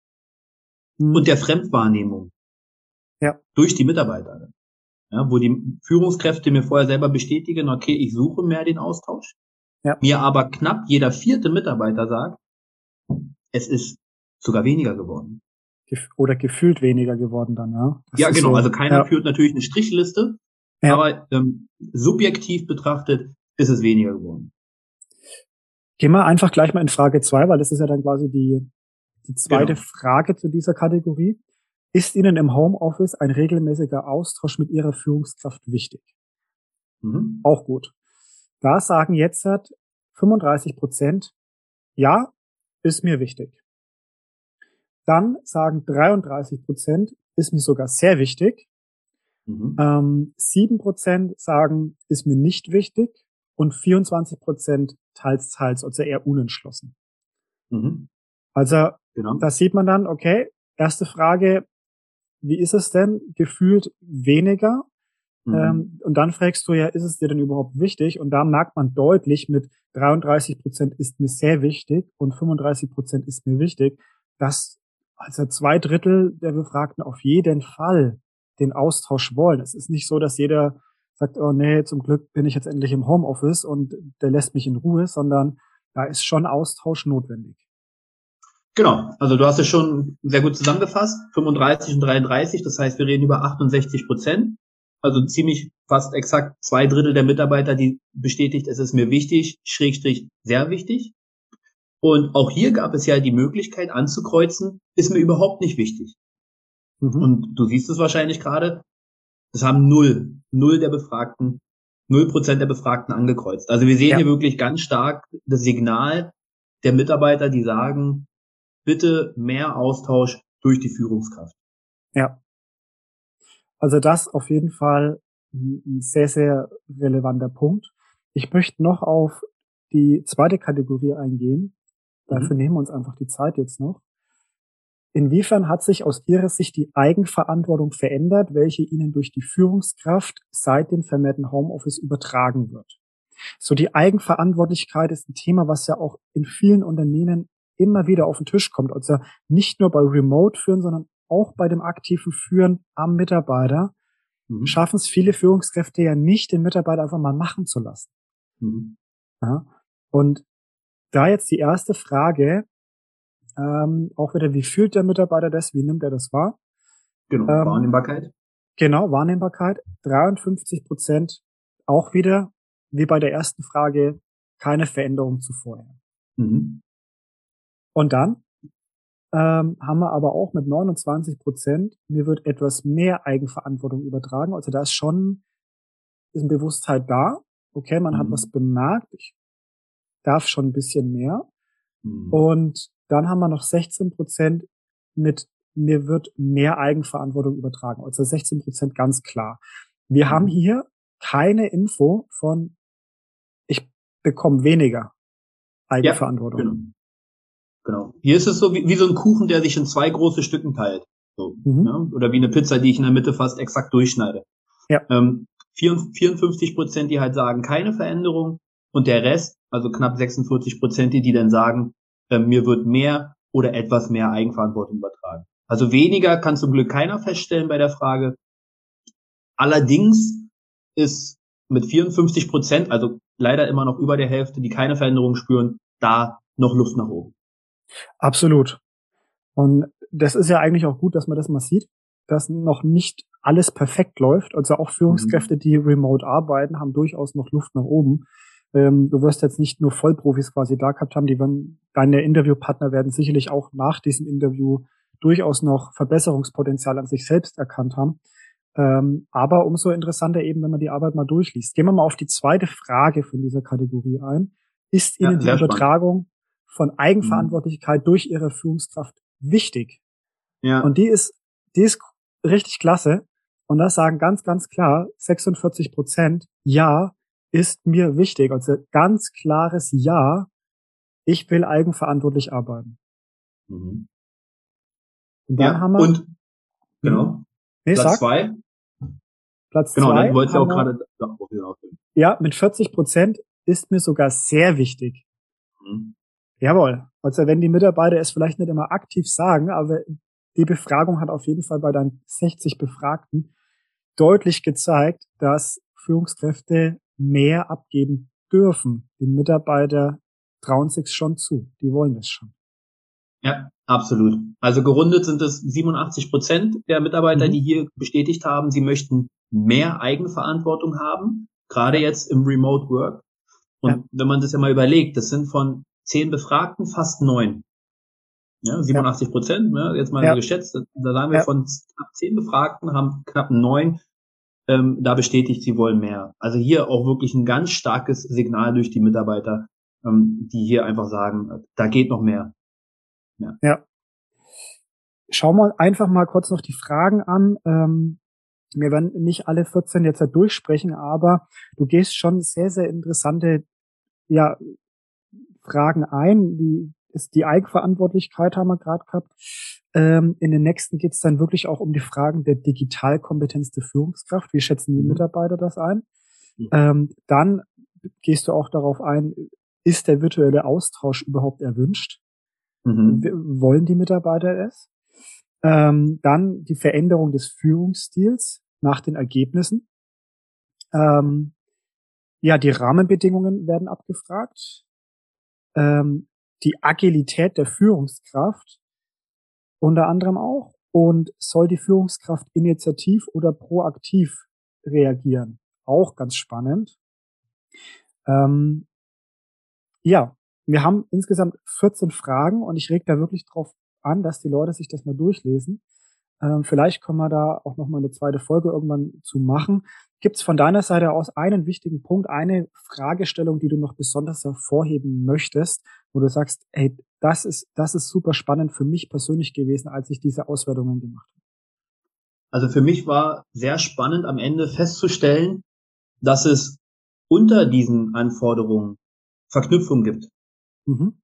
und der Fremdwahrnehmung durch die Mitarbeiter. Ja, wo die Führungskräfte mir vorher selber bestätigen, okay, ich suche mehr den Austausch. Ja. Mir aber knapp jeder vierte Mitarbeiter sagt, es ist sogar weniger geworden. Oder gefühlt weniger geworden dann, ja. Das so, also keiner führt natürlich eine Strichliste, aber subjektiv betrachtet ist es weniger geworden. Gehen wir einfach gleich mal in Frage 2, weil das ist ja dann quasi die zweite Frage zu dieser Kategorie. Ist Ihnen im Homeoffice ein regelmäßiger Austausch mit Ihrer Führungskraft wichtig? Mhm. Auch gut. Da sagen jetzt 35%, ja, ist mir wichtig. Dann sagen 33%, ist mir sogar sehr wichtig. 7% sagen, ist mir nicht wichtig. Und 24% teils, also eher unentschlossen. Mhm. Also, da sieht man dann, okay, erste Frage, wie ist es denn? Gefühlt weniger. Und dann fragst du ja, ist es dir denn überhaupt wichtig? Und da merkt man deutlich mit 33% ist mir sehr wichtig und 35% ist mir wichtig, dass also 2/3 der Befragten auf jeden Fall den Austausch wollen. Es ist nicht so, dass jeder sagt, oh nee, zum Glück bin ich jetzt endlich im Homeoffice und der lässt mich in Ruhe, sondern da ist schon Austausch notwendig. Genau, also du hast es schon sehr gut zusammengefasst, 35 und 33, das heißt, wir reden über 68%, also ziemlich fast exakt 2/3 der Mitarbeiter, die bestätigt, es ist mir wichtig, / sehr wichtig. Und auch hier gab es ja die Möglichkeit anzukreuzen, ist mir überhaupt nicht wichtig. Mhm. Und du siehst es wahrscheinlich gerade, es haben 0% der Befragten angekreuzt. Also wir sehen hier wirklich ganz stark das Signal der Mitarbeiter, die sagen, bitte mehr Austausch durch die Führungskraft. Ja. Also das auf jeden Fall ein sehr, sehr relevanter Punkt. Ich möchte noch auf die zweite Kategorie eingehen. Dafür nehmen wir uns einfach die Zeit jetzt noch. Inwiefern hat sich aus Ihrer Sicht die Eigenverantwortung verändert, welche Ihnen durch die Führungskraft seit dem vermehrten Homeoffice übertragen wird? So, die Eigenverantwortlichkeit ist ein Thema, was ja auch in vielen Unternehmen immer wieder auf den Tisch kommt. Also nicht nur bei Remote-Führen, sondern auch bei dem aktiven Führen am Mitarbeiter schaffen es viele Führungskräfte ja nicht, den Mitarbeiter einfach mal machen zu lassen. Mhm. Ja? Und da jetzt die erste Frage, auch wieder, wie fühlt der Mitarbeiter das, wie nimmt er das wahr? Genau, Wahrnehmbarkeit. Genau, Wahrnehmbarkeit. 53% auch wieder, wie bei der ersten Frage, keine Veränderung zu vorher. Mhm. Und dann haben wir aber auch mit 29%, mir wird etwas mehr Eigenverantwortung übertragen. Also da ist schon eine Bewusstheit da. Okay, man hat was bemerkt, ich darf schon ein bisschen mehr. Mhm. Und dann haben wir noch 16% mit, mir wird mehr Eigenverantwortung übertragen. Also 16% ganz klar. Wir haben hier keine Info von, ich bekomme weniger Eigenverantwortung. Ja, genau. Hier ist es so wie so ein Kuchen, der sich in zwei große Stücken teilt. So, ne? Oder wie eine Pizza, die ich in der Mitte fast exakt durchschneide. Ja. 54%, die halt sagen, keine Veränderung. Und der Rest, also knapp 46%, die dann sagen, mir wird mehr oder etwas mehr Eigenverantwortung übertragen. Also weniger kann zum Glück keiner feststellen bei der Frage. Allerdings ist mit 54%, also leider immer noch über der Hälfte, die keine Veränderung spüren, da noch Luft nach oben. Absolut. Und das ist ja eigentlich auch gut, dass man das mal sieht, dass noch nicht alles perfekt läuft. Also auch Führungskräfte, die remote arbeiten, haben durchaus noch Luft nach oben. Du wirst jetzt nicht nur Vollprofis quasi da gehabt haben, deine Interviewpartner werden sicherlich auch nach diesem Interview durchaus noch Verbesserungspotenzial an sich selbst erkannt haben. Aber umso interessanter eben, wenn man die Arbeit mal durchliest. Gehen wir mal auf die zweite Frage von dieser Kategorie ein. Ist Ihnen die Übertragung von Eigenverantwortlichkeit durch Ihre Führungskraft wichtig? Ja. Und die ist richtig klasse. Und das sagen ganz, ganz klar 46%, ja, ist mir wichtig. Also ganz klares Ja, ich will eigenverantwortlich arbeiten. Mhm. Und dann haben wir... Und, genau, nee, Platz 2. Platz 2. Genau, dann wolltest du auch gerade... Ja, mit 40% ist mir sogar sehr wichtig. Mhm. Jawohl. Also wenn die Mitarbeiter es vielleicht nicht immer aktiv sagen, aber die Befragung hat auf jeden Fall bei deinen 60 Befragten deutlich gezeigt, dass Führungskräfte mehr abgeben dürfen. Die Mitarbeiter trauen sich schon zu. Die wollen es schon. Ja, absolut. Also gerundet sind es 87% der Mitarbeiter, die hier bestätigt haben, sie möchten mehr Eigenverantwortung haben, gerade jetzt im Remote Work. Und wenn man das ja mal überlegt, das sind von 10 Befragten fast 9. Ja, 87%, ne, jetzt mal geschätzt. Da sagen wir, von knapp 10 Befragten haben knapp 9 da bestätigt, sie wollen mehr. Also hier auch wirklich ein ganz starkes Signal durch die Mitarbeiter, die hier einfach sagen, da geht noch mehr. Ja. Schauen wir einfach mal kurz noch die Fragen an. Wir werden nicht alle 14 jetzt durchsprechen, aber du gehst schon sehr, sehr interessante Fragen ein. Die ist die Eigenverantwortlichkeit, haben wir gerade gehabt. In den nächsten geht's dann wirklich auch um die Fragen der Digitalkompetenz der Führungskraft. Wie schätzen die Mitarbeiter das ein? Dann gehst du auch darauf ein, ist der virtuelle Austausch überhaupt erwünscht? Wollen die Mitarbeiter es? Dann die Veränderung des Führungsstils nach den Ergebnissen. Die Rahmenbedingungen werden abgefragt. Die Agilität der Führungskraft unter anderem auch, und soll die Führungskraft initiativ oder proaktiv reagieren? Auch ganz spannend. Wir haben insgesamt 14 Fragen und ich reg da wirklich drauf an, dass die Leute sich das mal durchlesen. Vielleicht können wir da auch nochmal eine zweite Folge irgendwann zu machen. Gibt es von deiner Seite aus einen wichtigen Punkt, eine Fragestellung, die du noch besonders hervorheben möchtest, wo du sagst, hey, das ist super spannend für mich persönlich gewesen, als ich diese Auswertungen gemacht habe? Also für mich war sehr spannend, am Ende festzustellen, dass es unter diesen Anforderungen Verknüpfung gibt. Mhm.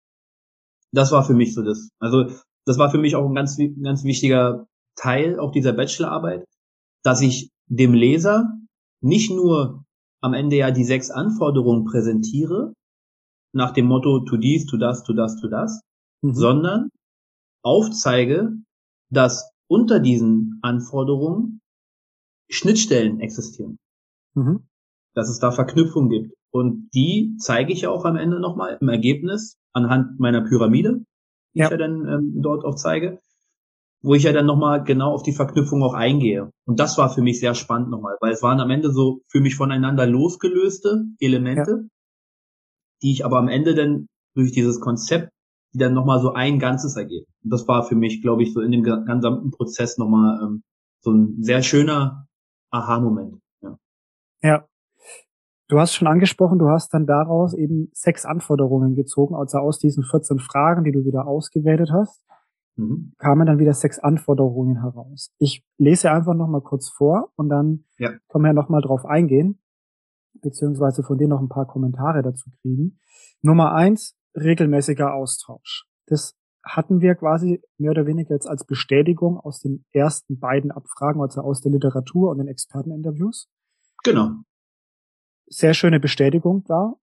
Das war für mich so das. Also das war für mich auch ein ganz wichtiger Teil auch dieser Bachelorarbeit, dass ich dem Leser nicht nur am Ende ja die 6 Anforderungen präsentiere, nach dem Motto tu dies, tu das, tu das, tu das, sondern aufzeige, dass unter diesen Anforderungen Schnittstellen existieren. Mhm. Dass es da Verknüpfungen gibt. Und die zeige ich ja auch am Ende nochmal im Ergebnis anhand meiner Pyramide, die ich ja dann dort auch zeige, wo ich ja dann nochmal genau auf die Verknüpfung auch eingehe. Und das war für mich sehr spannend nochmal, weil es waren am Ende so für mich voneinander losgelöste Elemente, die ich aber am Ende dann durch dieses Konzept, die dann nochmal so ein Ganzes ergeben. Und das war für mich, glaube ich, so in dem gesamten Prozess nochmal so ein sehr schöner Aha-Moment. Ja. Du hast schon angesprochen, du hast dann daraus eben 6 Anforderungen gezogen, also aus diesen 14 Fragen, die du wieder ausgewertet hast, kamen dann wieder 6 Anforderungen heraus. Ich lese einfach nochmal kurz vor und dann können wir nochmal drauf eingehen, beziehungsweise von dir noch ein paar Kommentare dazu kriegen. Nummer 1, regelmäßiger Austausch. Das hatten wir quasi mehr oder weniger jetzt als Bestätigung aus den ersten beiden Abfragen, also aus der Literatur und den Experteninterviews. Genau. Sehr schöne Bestätigung da.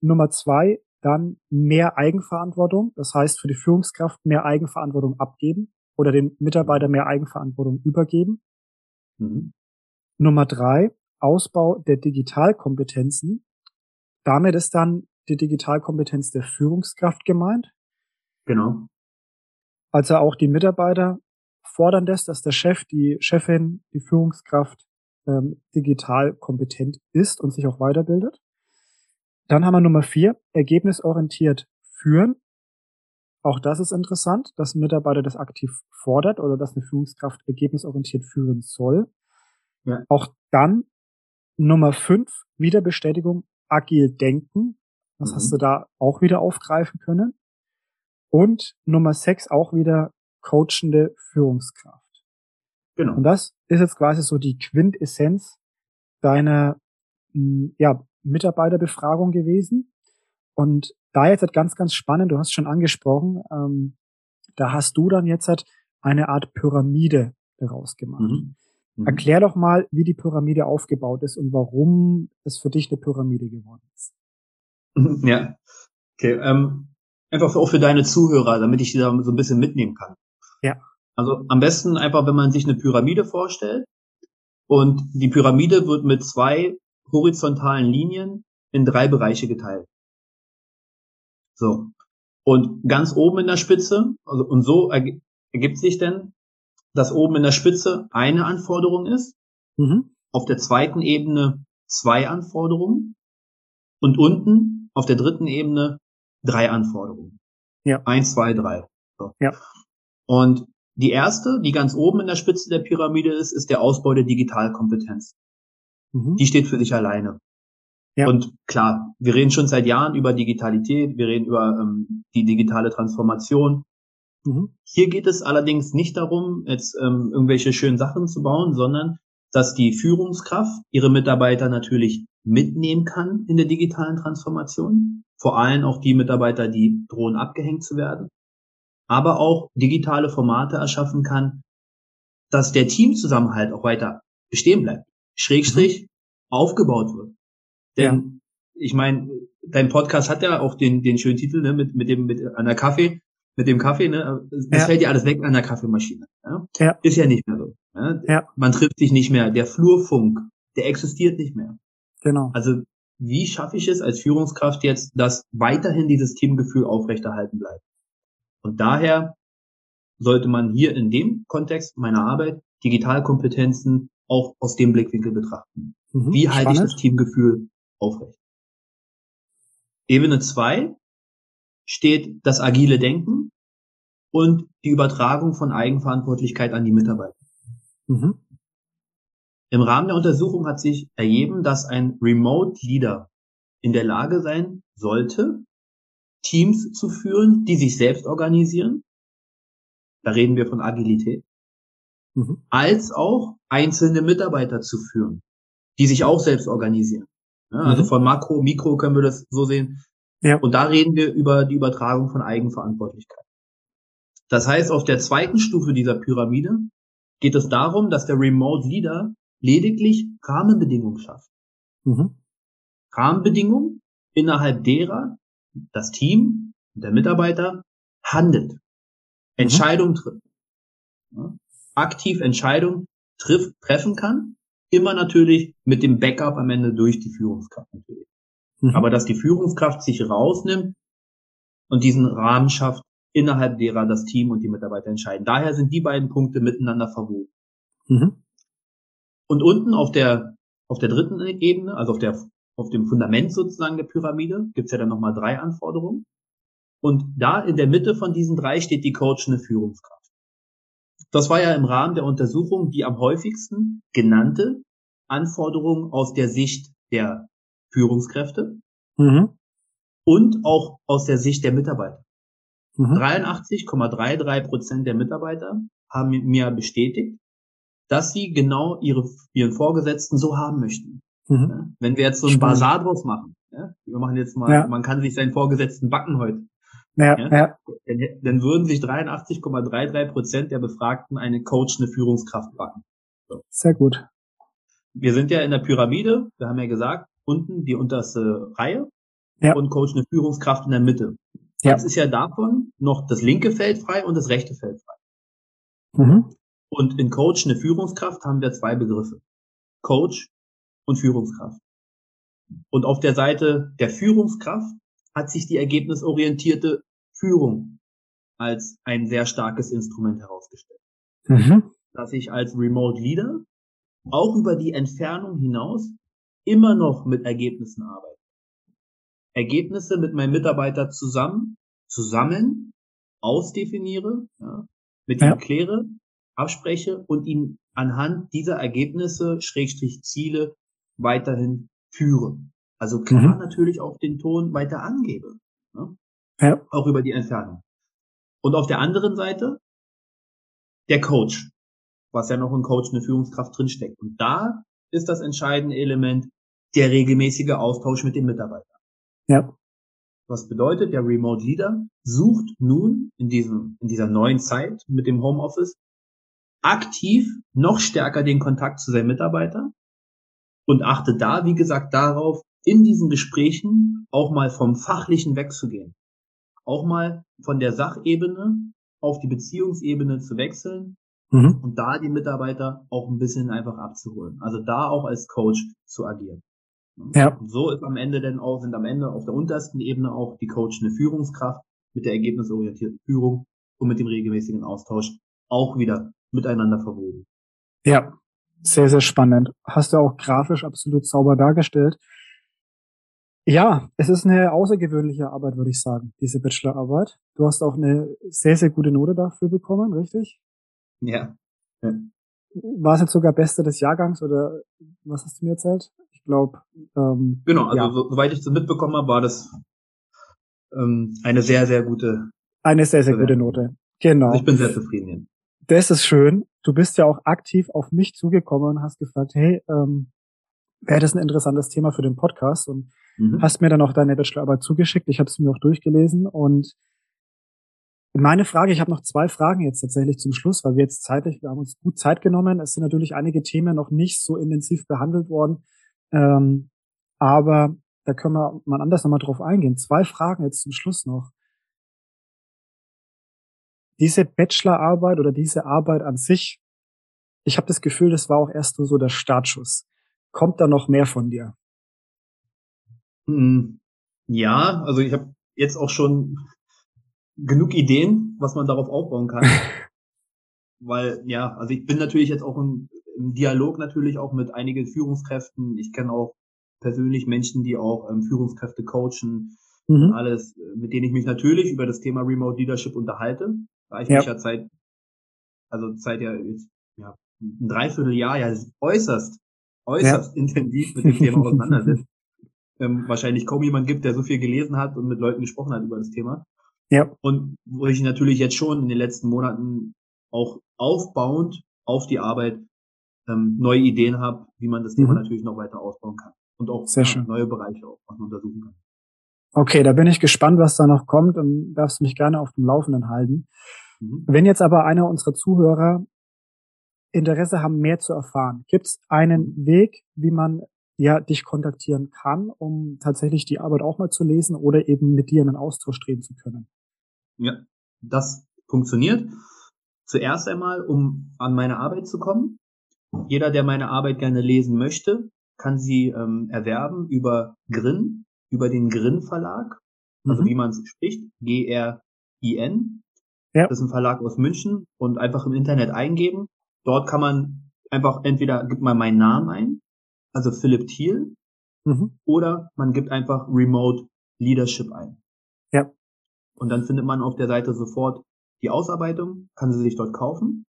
Nummer 2, dann mehr Eigenverantwortung. Das heißt, für die Führungskraft mehr Eigenverantwortung abgeben oder dem Mitarbeiter mehr Eigenverantwortung übergeben. Mhm. Nummer 3, Ausbau der Digitalkompetenzen. Damit ist dann die Digitalkompetenz der Führungskraft gemeint. Genau. Also auch die Mitarbeiter fordern das, dass der Chef, die Chefin, die Führungskraft digital kompetent ist und sich auch weiterbildet. Dann haben wir Nummer 4, ergebnisorientiert führen. Auch das ist interessant, dass ein Mitarbeiter das aktiv fordert oder dass eine Führungskraft ergebnisorientiert führen soll. Ja. Auch dann Nummer 5, Wiederbestätigung, agil denken. Das hast du da auch wieder aufgreifen können. Und Nummer 6, auch wieder coachende Führungskraft. Genau. Und das ist jetzt quasi so die Quintessenz deiner Mitarbeiterbefragung gewesen. Und da jetzt halt ganz spannend, du hast schon angesprochen, da hast du dann jetzt halt eine Art Pyramide daraus gemacht. Erklär doch mal, wie die Pyramide aufgebaut ist und warum es für dich eine Pyramide geworden ist. Ja, okay. Einfach auch für deine Zuhörer, damit ich die da so ein bisschen mitnehmen kann. Ja. Also am besten einfach, wenn man sich eine Pyramide vorstellt, und die Pyramide wird mit 2 horizontalen Linien in 3 Bereiche geteilt. So. Und ganz oben in der Spitze, also und so ergibt sich denn, dass oben in der Spitze eine Anforderung ist, auf der zweiten Ebene 2 Anforderungen und unten auf der dritten Ebene 3 Anforderungen. Ja. 1, 2, 3. So. Ja. Und die erste, die ganz oben in der Spitze der Pyramide ist, ist der Ausbau der Digitalkompetenz. Die steht für sich alleine. Ja. Und klar, wir reden schon seit Jahren über Digitalität, wir reden über die digitale Transformation. Hier geht es allerdings nicht darum, jetzt irgendwelche schönen Sachen zu bauen, sondern dass die Führungskraft ihre Mitarbeiter natürlich mitnehmen kann in der digitalen Transformation. Vor allem auch die Mitarbeiter, die drohen abgehängt zu werden. Aber auch digitale Formate erschaffen kann, dass der Teamzusammenhalt auch weiter bestehen bleibt, Schrägstrich aufgebaut wird. Denn ich meine, dein Podcast hat ja auch den schönen Titel, ne, mit dem Kaffee, ne? Das fällt ja alles weg an der Kaffeemaschine. Ja? Ja. Ist ja nicht mehr so. Ne? Ja. Man trifft sich nicht mehr. Der Flurfunk, der existiert nicht mehr. Genau. Also wie schaffe ich es als Führungskraft jetzt, dass weiterhin dieses Teamgefühl aufrechterhalten bleibt? Und daher sollte man hier in dem Kontext meiner Arbeit Digitalkompetenzen auch aus dem Blickwinkel betrachten. Wie halte ich das Teamgefühl aufrecht? Ebene 2 steht das agile Denken und die Übertragung von Eigenverantwortlichkeit an die Mitarbeiter. Mhm. Im Rahmen der Untersuchung hat sich ergeben, dass ein Remote Leader in der Lage sein sollte, Teams zu führen, die sich selbst organisieren. Da reden wir von Agilität. Mhm. Als auch einzelne Mitarbeiter zu führen, die sich auch selbst organisieren. Ja, also von Makro, Mikro können wir das so sehen. Ja. Und da reden wir über die Übertragung von Eigenverantwortlichkeit. Das heißt, auf der zweiten Stufe dieser Pyramide geht es darum, dass der Remote Leader lediglich Rahmenbedingungen schafft. Mhm. Rahmenbedingungen, innerhalb derer das Team und der Mitarbeiter handelt, Entscheidungen trifft, ja, aktiv Entscheidungen treffen kann, immer natürlich mit dem Backup am Ende durch die Führungskraft natürlich. Mhm. Aber dass die Führungskraft sich rausnimmt und diesen Rahmen schafft, innerhalb derer das Team und die Mitarbeiter entscheiden. Daher sind die beiden Punkte miteinander verwoben. Mhm. Und unten auf der dritten Ebene, also auf dem Fundament sozusagen der Pyramide, gibt's ja dann nochmal 3 Anforderungen. Und da in der Mitte von diesen 3 steht die coachende Führungskraft. Das war ja im Rahmen der Untersuchung die am häufigsten genannte Anforderung aus der Sicht der Führungskräfte und auch aus der Sicht der Mitarbeiter. 83,33% der Mitarbeiter haben mir bestätigt, dass sie genau ihren Vorgesetzten so haben möchten. Mhm. Ja, wenn wir jetzt so ein Basar draus machen, ja, wir machen jetzt mal, man kann sich seinen Vorgesetzten backen heute. Ja, ja. Ja. Dann würden sich 83,33% der Befragten eine coachende Führungskraft backen. So. Sehr gut. Wir sind ja in der Pyramide, wir haben ja gesagt, unten die unterste Reihe und coachende Führungskraft in der Mitte. Ja. Jetzt ist ja davon noch das linke Feld frei und das rechte Feld frei. Mhm. Und in Coach, eine Führungskraft, haben wir 2 Begriffe. Coach und Führungskraft. Und auf der Seite der Führungskraft hat sich die ergebnisorientierte Führung als ein sehr starkes Instrument herausgestellt. Mhm. Dass ich als Remote Leader auch über die Entfernung hinaus immer noch mit Ergebnissen arbeite. Ergebnisse mit meinem Mitarbeiter zusammen ausdefiniere, ja, mit ihm kläre, abspreche und ihn anhand dieser Ergebnisse, / Ziele weiterhin führe. Also klar natürlich auch den Ton weiter angebe, ja, auch über die Entfernung. Und auf der anderen Seite der Coach, was ja noch in Coach eine Führungskraft drinsteckt. Und da ist das entscheidende Element der regelmäßige Austausch mit dem Mitarbeiter. Ja. Was bedeutet, der Remote Leader sucht nun in dieser neuen Zeit mit dem Homeoffice aktiv noch stärker den Kontakt zu seinen Mitarbeitern und achtet da, wie gesagt, darauf, in diesen Gesprächen auch mal vom Fachlichen wegzugehen. Auch mal von der Sachebene auf die Beziehungsebene zu wechseln und da die Mitarbeiter auch ein bisschen einfach abzuholen. Also da auch als Coach zu agieren. Ja. Und so ist sind am Ende auf der untersten Ebene auch die coachende Führungskraft mit der ergebnisorientierten Führung und mit dem regelmäßigen Austausch auch wieder miteinander verwoben. Ja, sehr, sehr spannend. Hast du auch grafisch absolut sauber dargestellt. Ja, es ist eine außergewöhnliche Arbeit, würde ich sagen, diese Bachelorarbeit. Du hast auch eine sehr, sehr gute Note dafür bekommen, richtig? Ja. War es jetzt sogar Beste des Jahrgangs oder was hast du mir erzählt? Ich glaube, genau, also soweit ich es mitbekommen habe, war das eine sehr, sehr gute Note. Genau. Also ich bin sehr zufrieden. Das ist schön. Du bist ja auch aktiv auf mich zugekommen und hast gefragt, hey, wäre das ein interessantes Thema für den Podcast? Und hast mir dann auch deine Bachelorarbeit zugeschickt. Ich habe es mir auch durchgelesen. Und meine Frage, ich habe noch 2 Fragen jetzt tatsächlich zum Schluss, weil wir haben uns gut Zeit genommen. Es sind natürlich einige Themen noch nicht so intensiv behandelt worden. Aber da können wir mal anders nochmal drauf eingehen. 2 Fragen jetzt zum Schluss noch. Diese Bachelorarbeit oder diese Arbeit an sich, ich habe das Gefühl, das war auch erst nur so der Startschuss. Kommt da noch mehr von dir? Ja, also ich habe jetzt auch schon genug Ideen, was man darauf aufbauen kann. Weil, ja, also ich bin natürlich jetzt auch im Dialog natürlich auch mit einigen Führungskräften. Ich kenne auch persönlich Menschen, die auch Führungskräfte coachen. und alles, mit denen ich mich natürlich über das Thema Remote Leadership unterhalte, da ich mich ja seit ein Dreivierteljahr äußerst intensiv mit dem Thema auseinandersetze. Wahrscheinlich kaum jemand gibt, der so viel gelesen hat und mit Leuten gesprochen hat über das Thema. Ja. Und wo ich natürlich jetzt schon in den letzten Monaten auch aufbauend auf die Arbeit neue Ideen habe, wie man das Thema natürlich noch weiter ausbauen kann und auch neue Bereiche auch untersuchen kann. Okay, da bin ich gespannt, was da noch kommt, und darfst mich gerne auf dem Laufenden halten. Wenn jetzt aber einer unserer Zuhörer Interesse haben, mehr zu erfahren, gibt es einen Weg, wie man dich kontaktieren kann, um tatsächlich die Arbeit auch mal zu lesen oder eben mit dir in einen Austausch treten zu können? Ja, das funktioniert. Zuerst einmal, um an meine Arbeit zu kommen. Jeder, der meine Arbeit gerne lesen möchte, kann sie erwerben über Grin, über den Grin Verlag, also wie man es spricht, Grin. Ja. Das ist ein Verlag aus München, und einfach im Internet eingeben. Dort kann man einfach, entweder gibt man meinen Namen ein, also Philipp Thiel, oder man gibt einfach Remote Leadership ein. Ja. Und dann findet man auf der Seite sofort die Ausarbeitung, kann sie sich dort kaufen.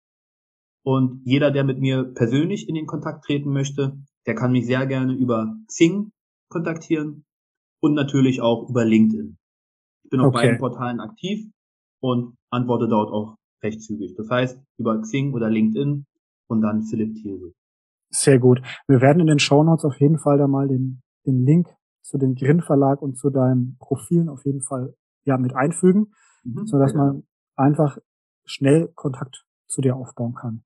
Und jeder, der mit mir persönlich in den Kontakt treten möchte, der kann mich sehr gerne über Xing kontaktieren und natürlich auch über LinkedIn. Ich bin auf beiden Portalen aktiv und antworte dort auch recht zügig. Das heißt, über Xing oder LinkedIn und dann Philipp Thiel. Sehr gut. Wir werden in den Shownotes auf jeden Fall da mal den Link zu dem Grin Verlag und zu deinen Profilen auf jeden Fall mit einfügen, sodass man einfach schnell Kontakt zu dir aufbauen kann.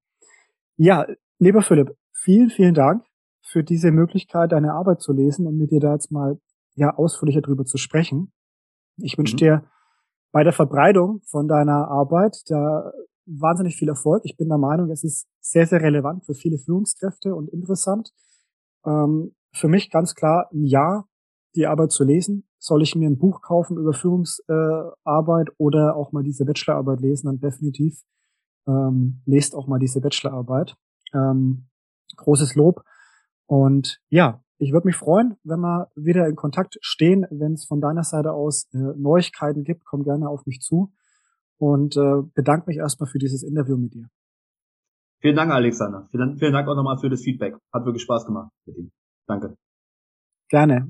Ja, lieber Philipp, vielen, vielen Dank für diese Möglichkeit, deine Arbeit zu lesen und mit dir da jetzt mal ausführlicher drüber zu sprechen. Ich wünsche dir bei der Verbreitung von deiner Arbeit da wahnsinnig viel Erfolg. Ich bin der Meinung, es ist sehr, sehr relevant für viele Führungskräfte und interessant. Für mich ganz klar ein Ja, die Arbeit zu lesen. Soll ich mir ein Buch kaufen über Führungsarbeit oder auch mal diese Bachelorarbeit lesen, dann definitiv lest auch mal diese Bachelorarbeit. Großes Lob. Und ich würde mich freuen, wenn wir wieder in Kontakt stehen. Wenn es von deiner Seite aus Neuigkeiten gibt, komm gerne auf mich zu. Und bedanke mich erstmal für dieses Interview mit dir. Vielen Dank, Alexander. Vielen Dank auch nochmal für das Feedback. Hat wirklich Spaß gemacht mit Ihnen. Danke. Gerne.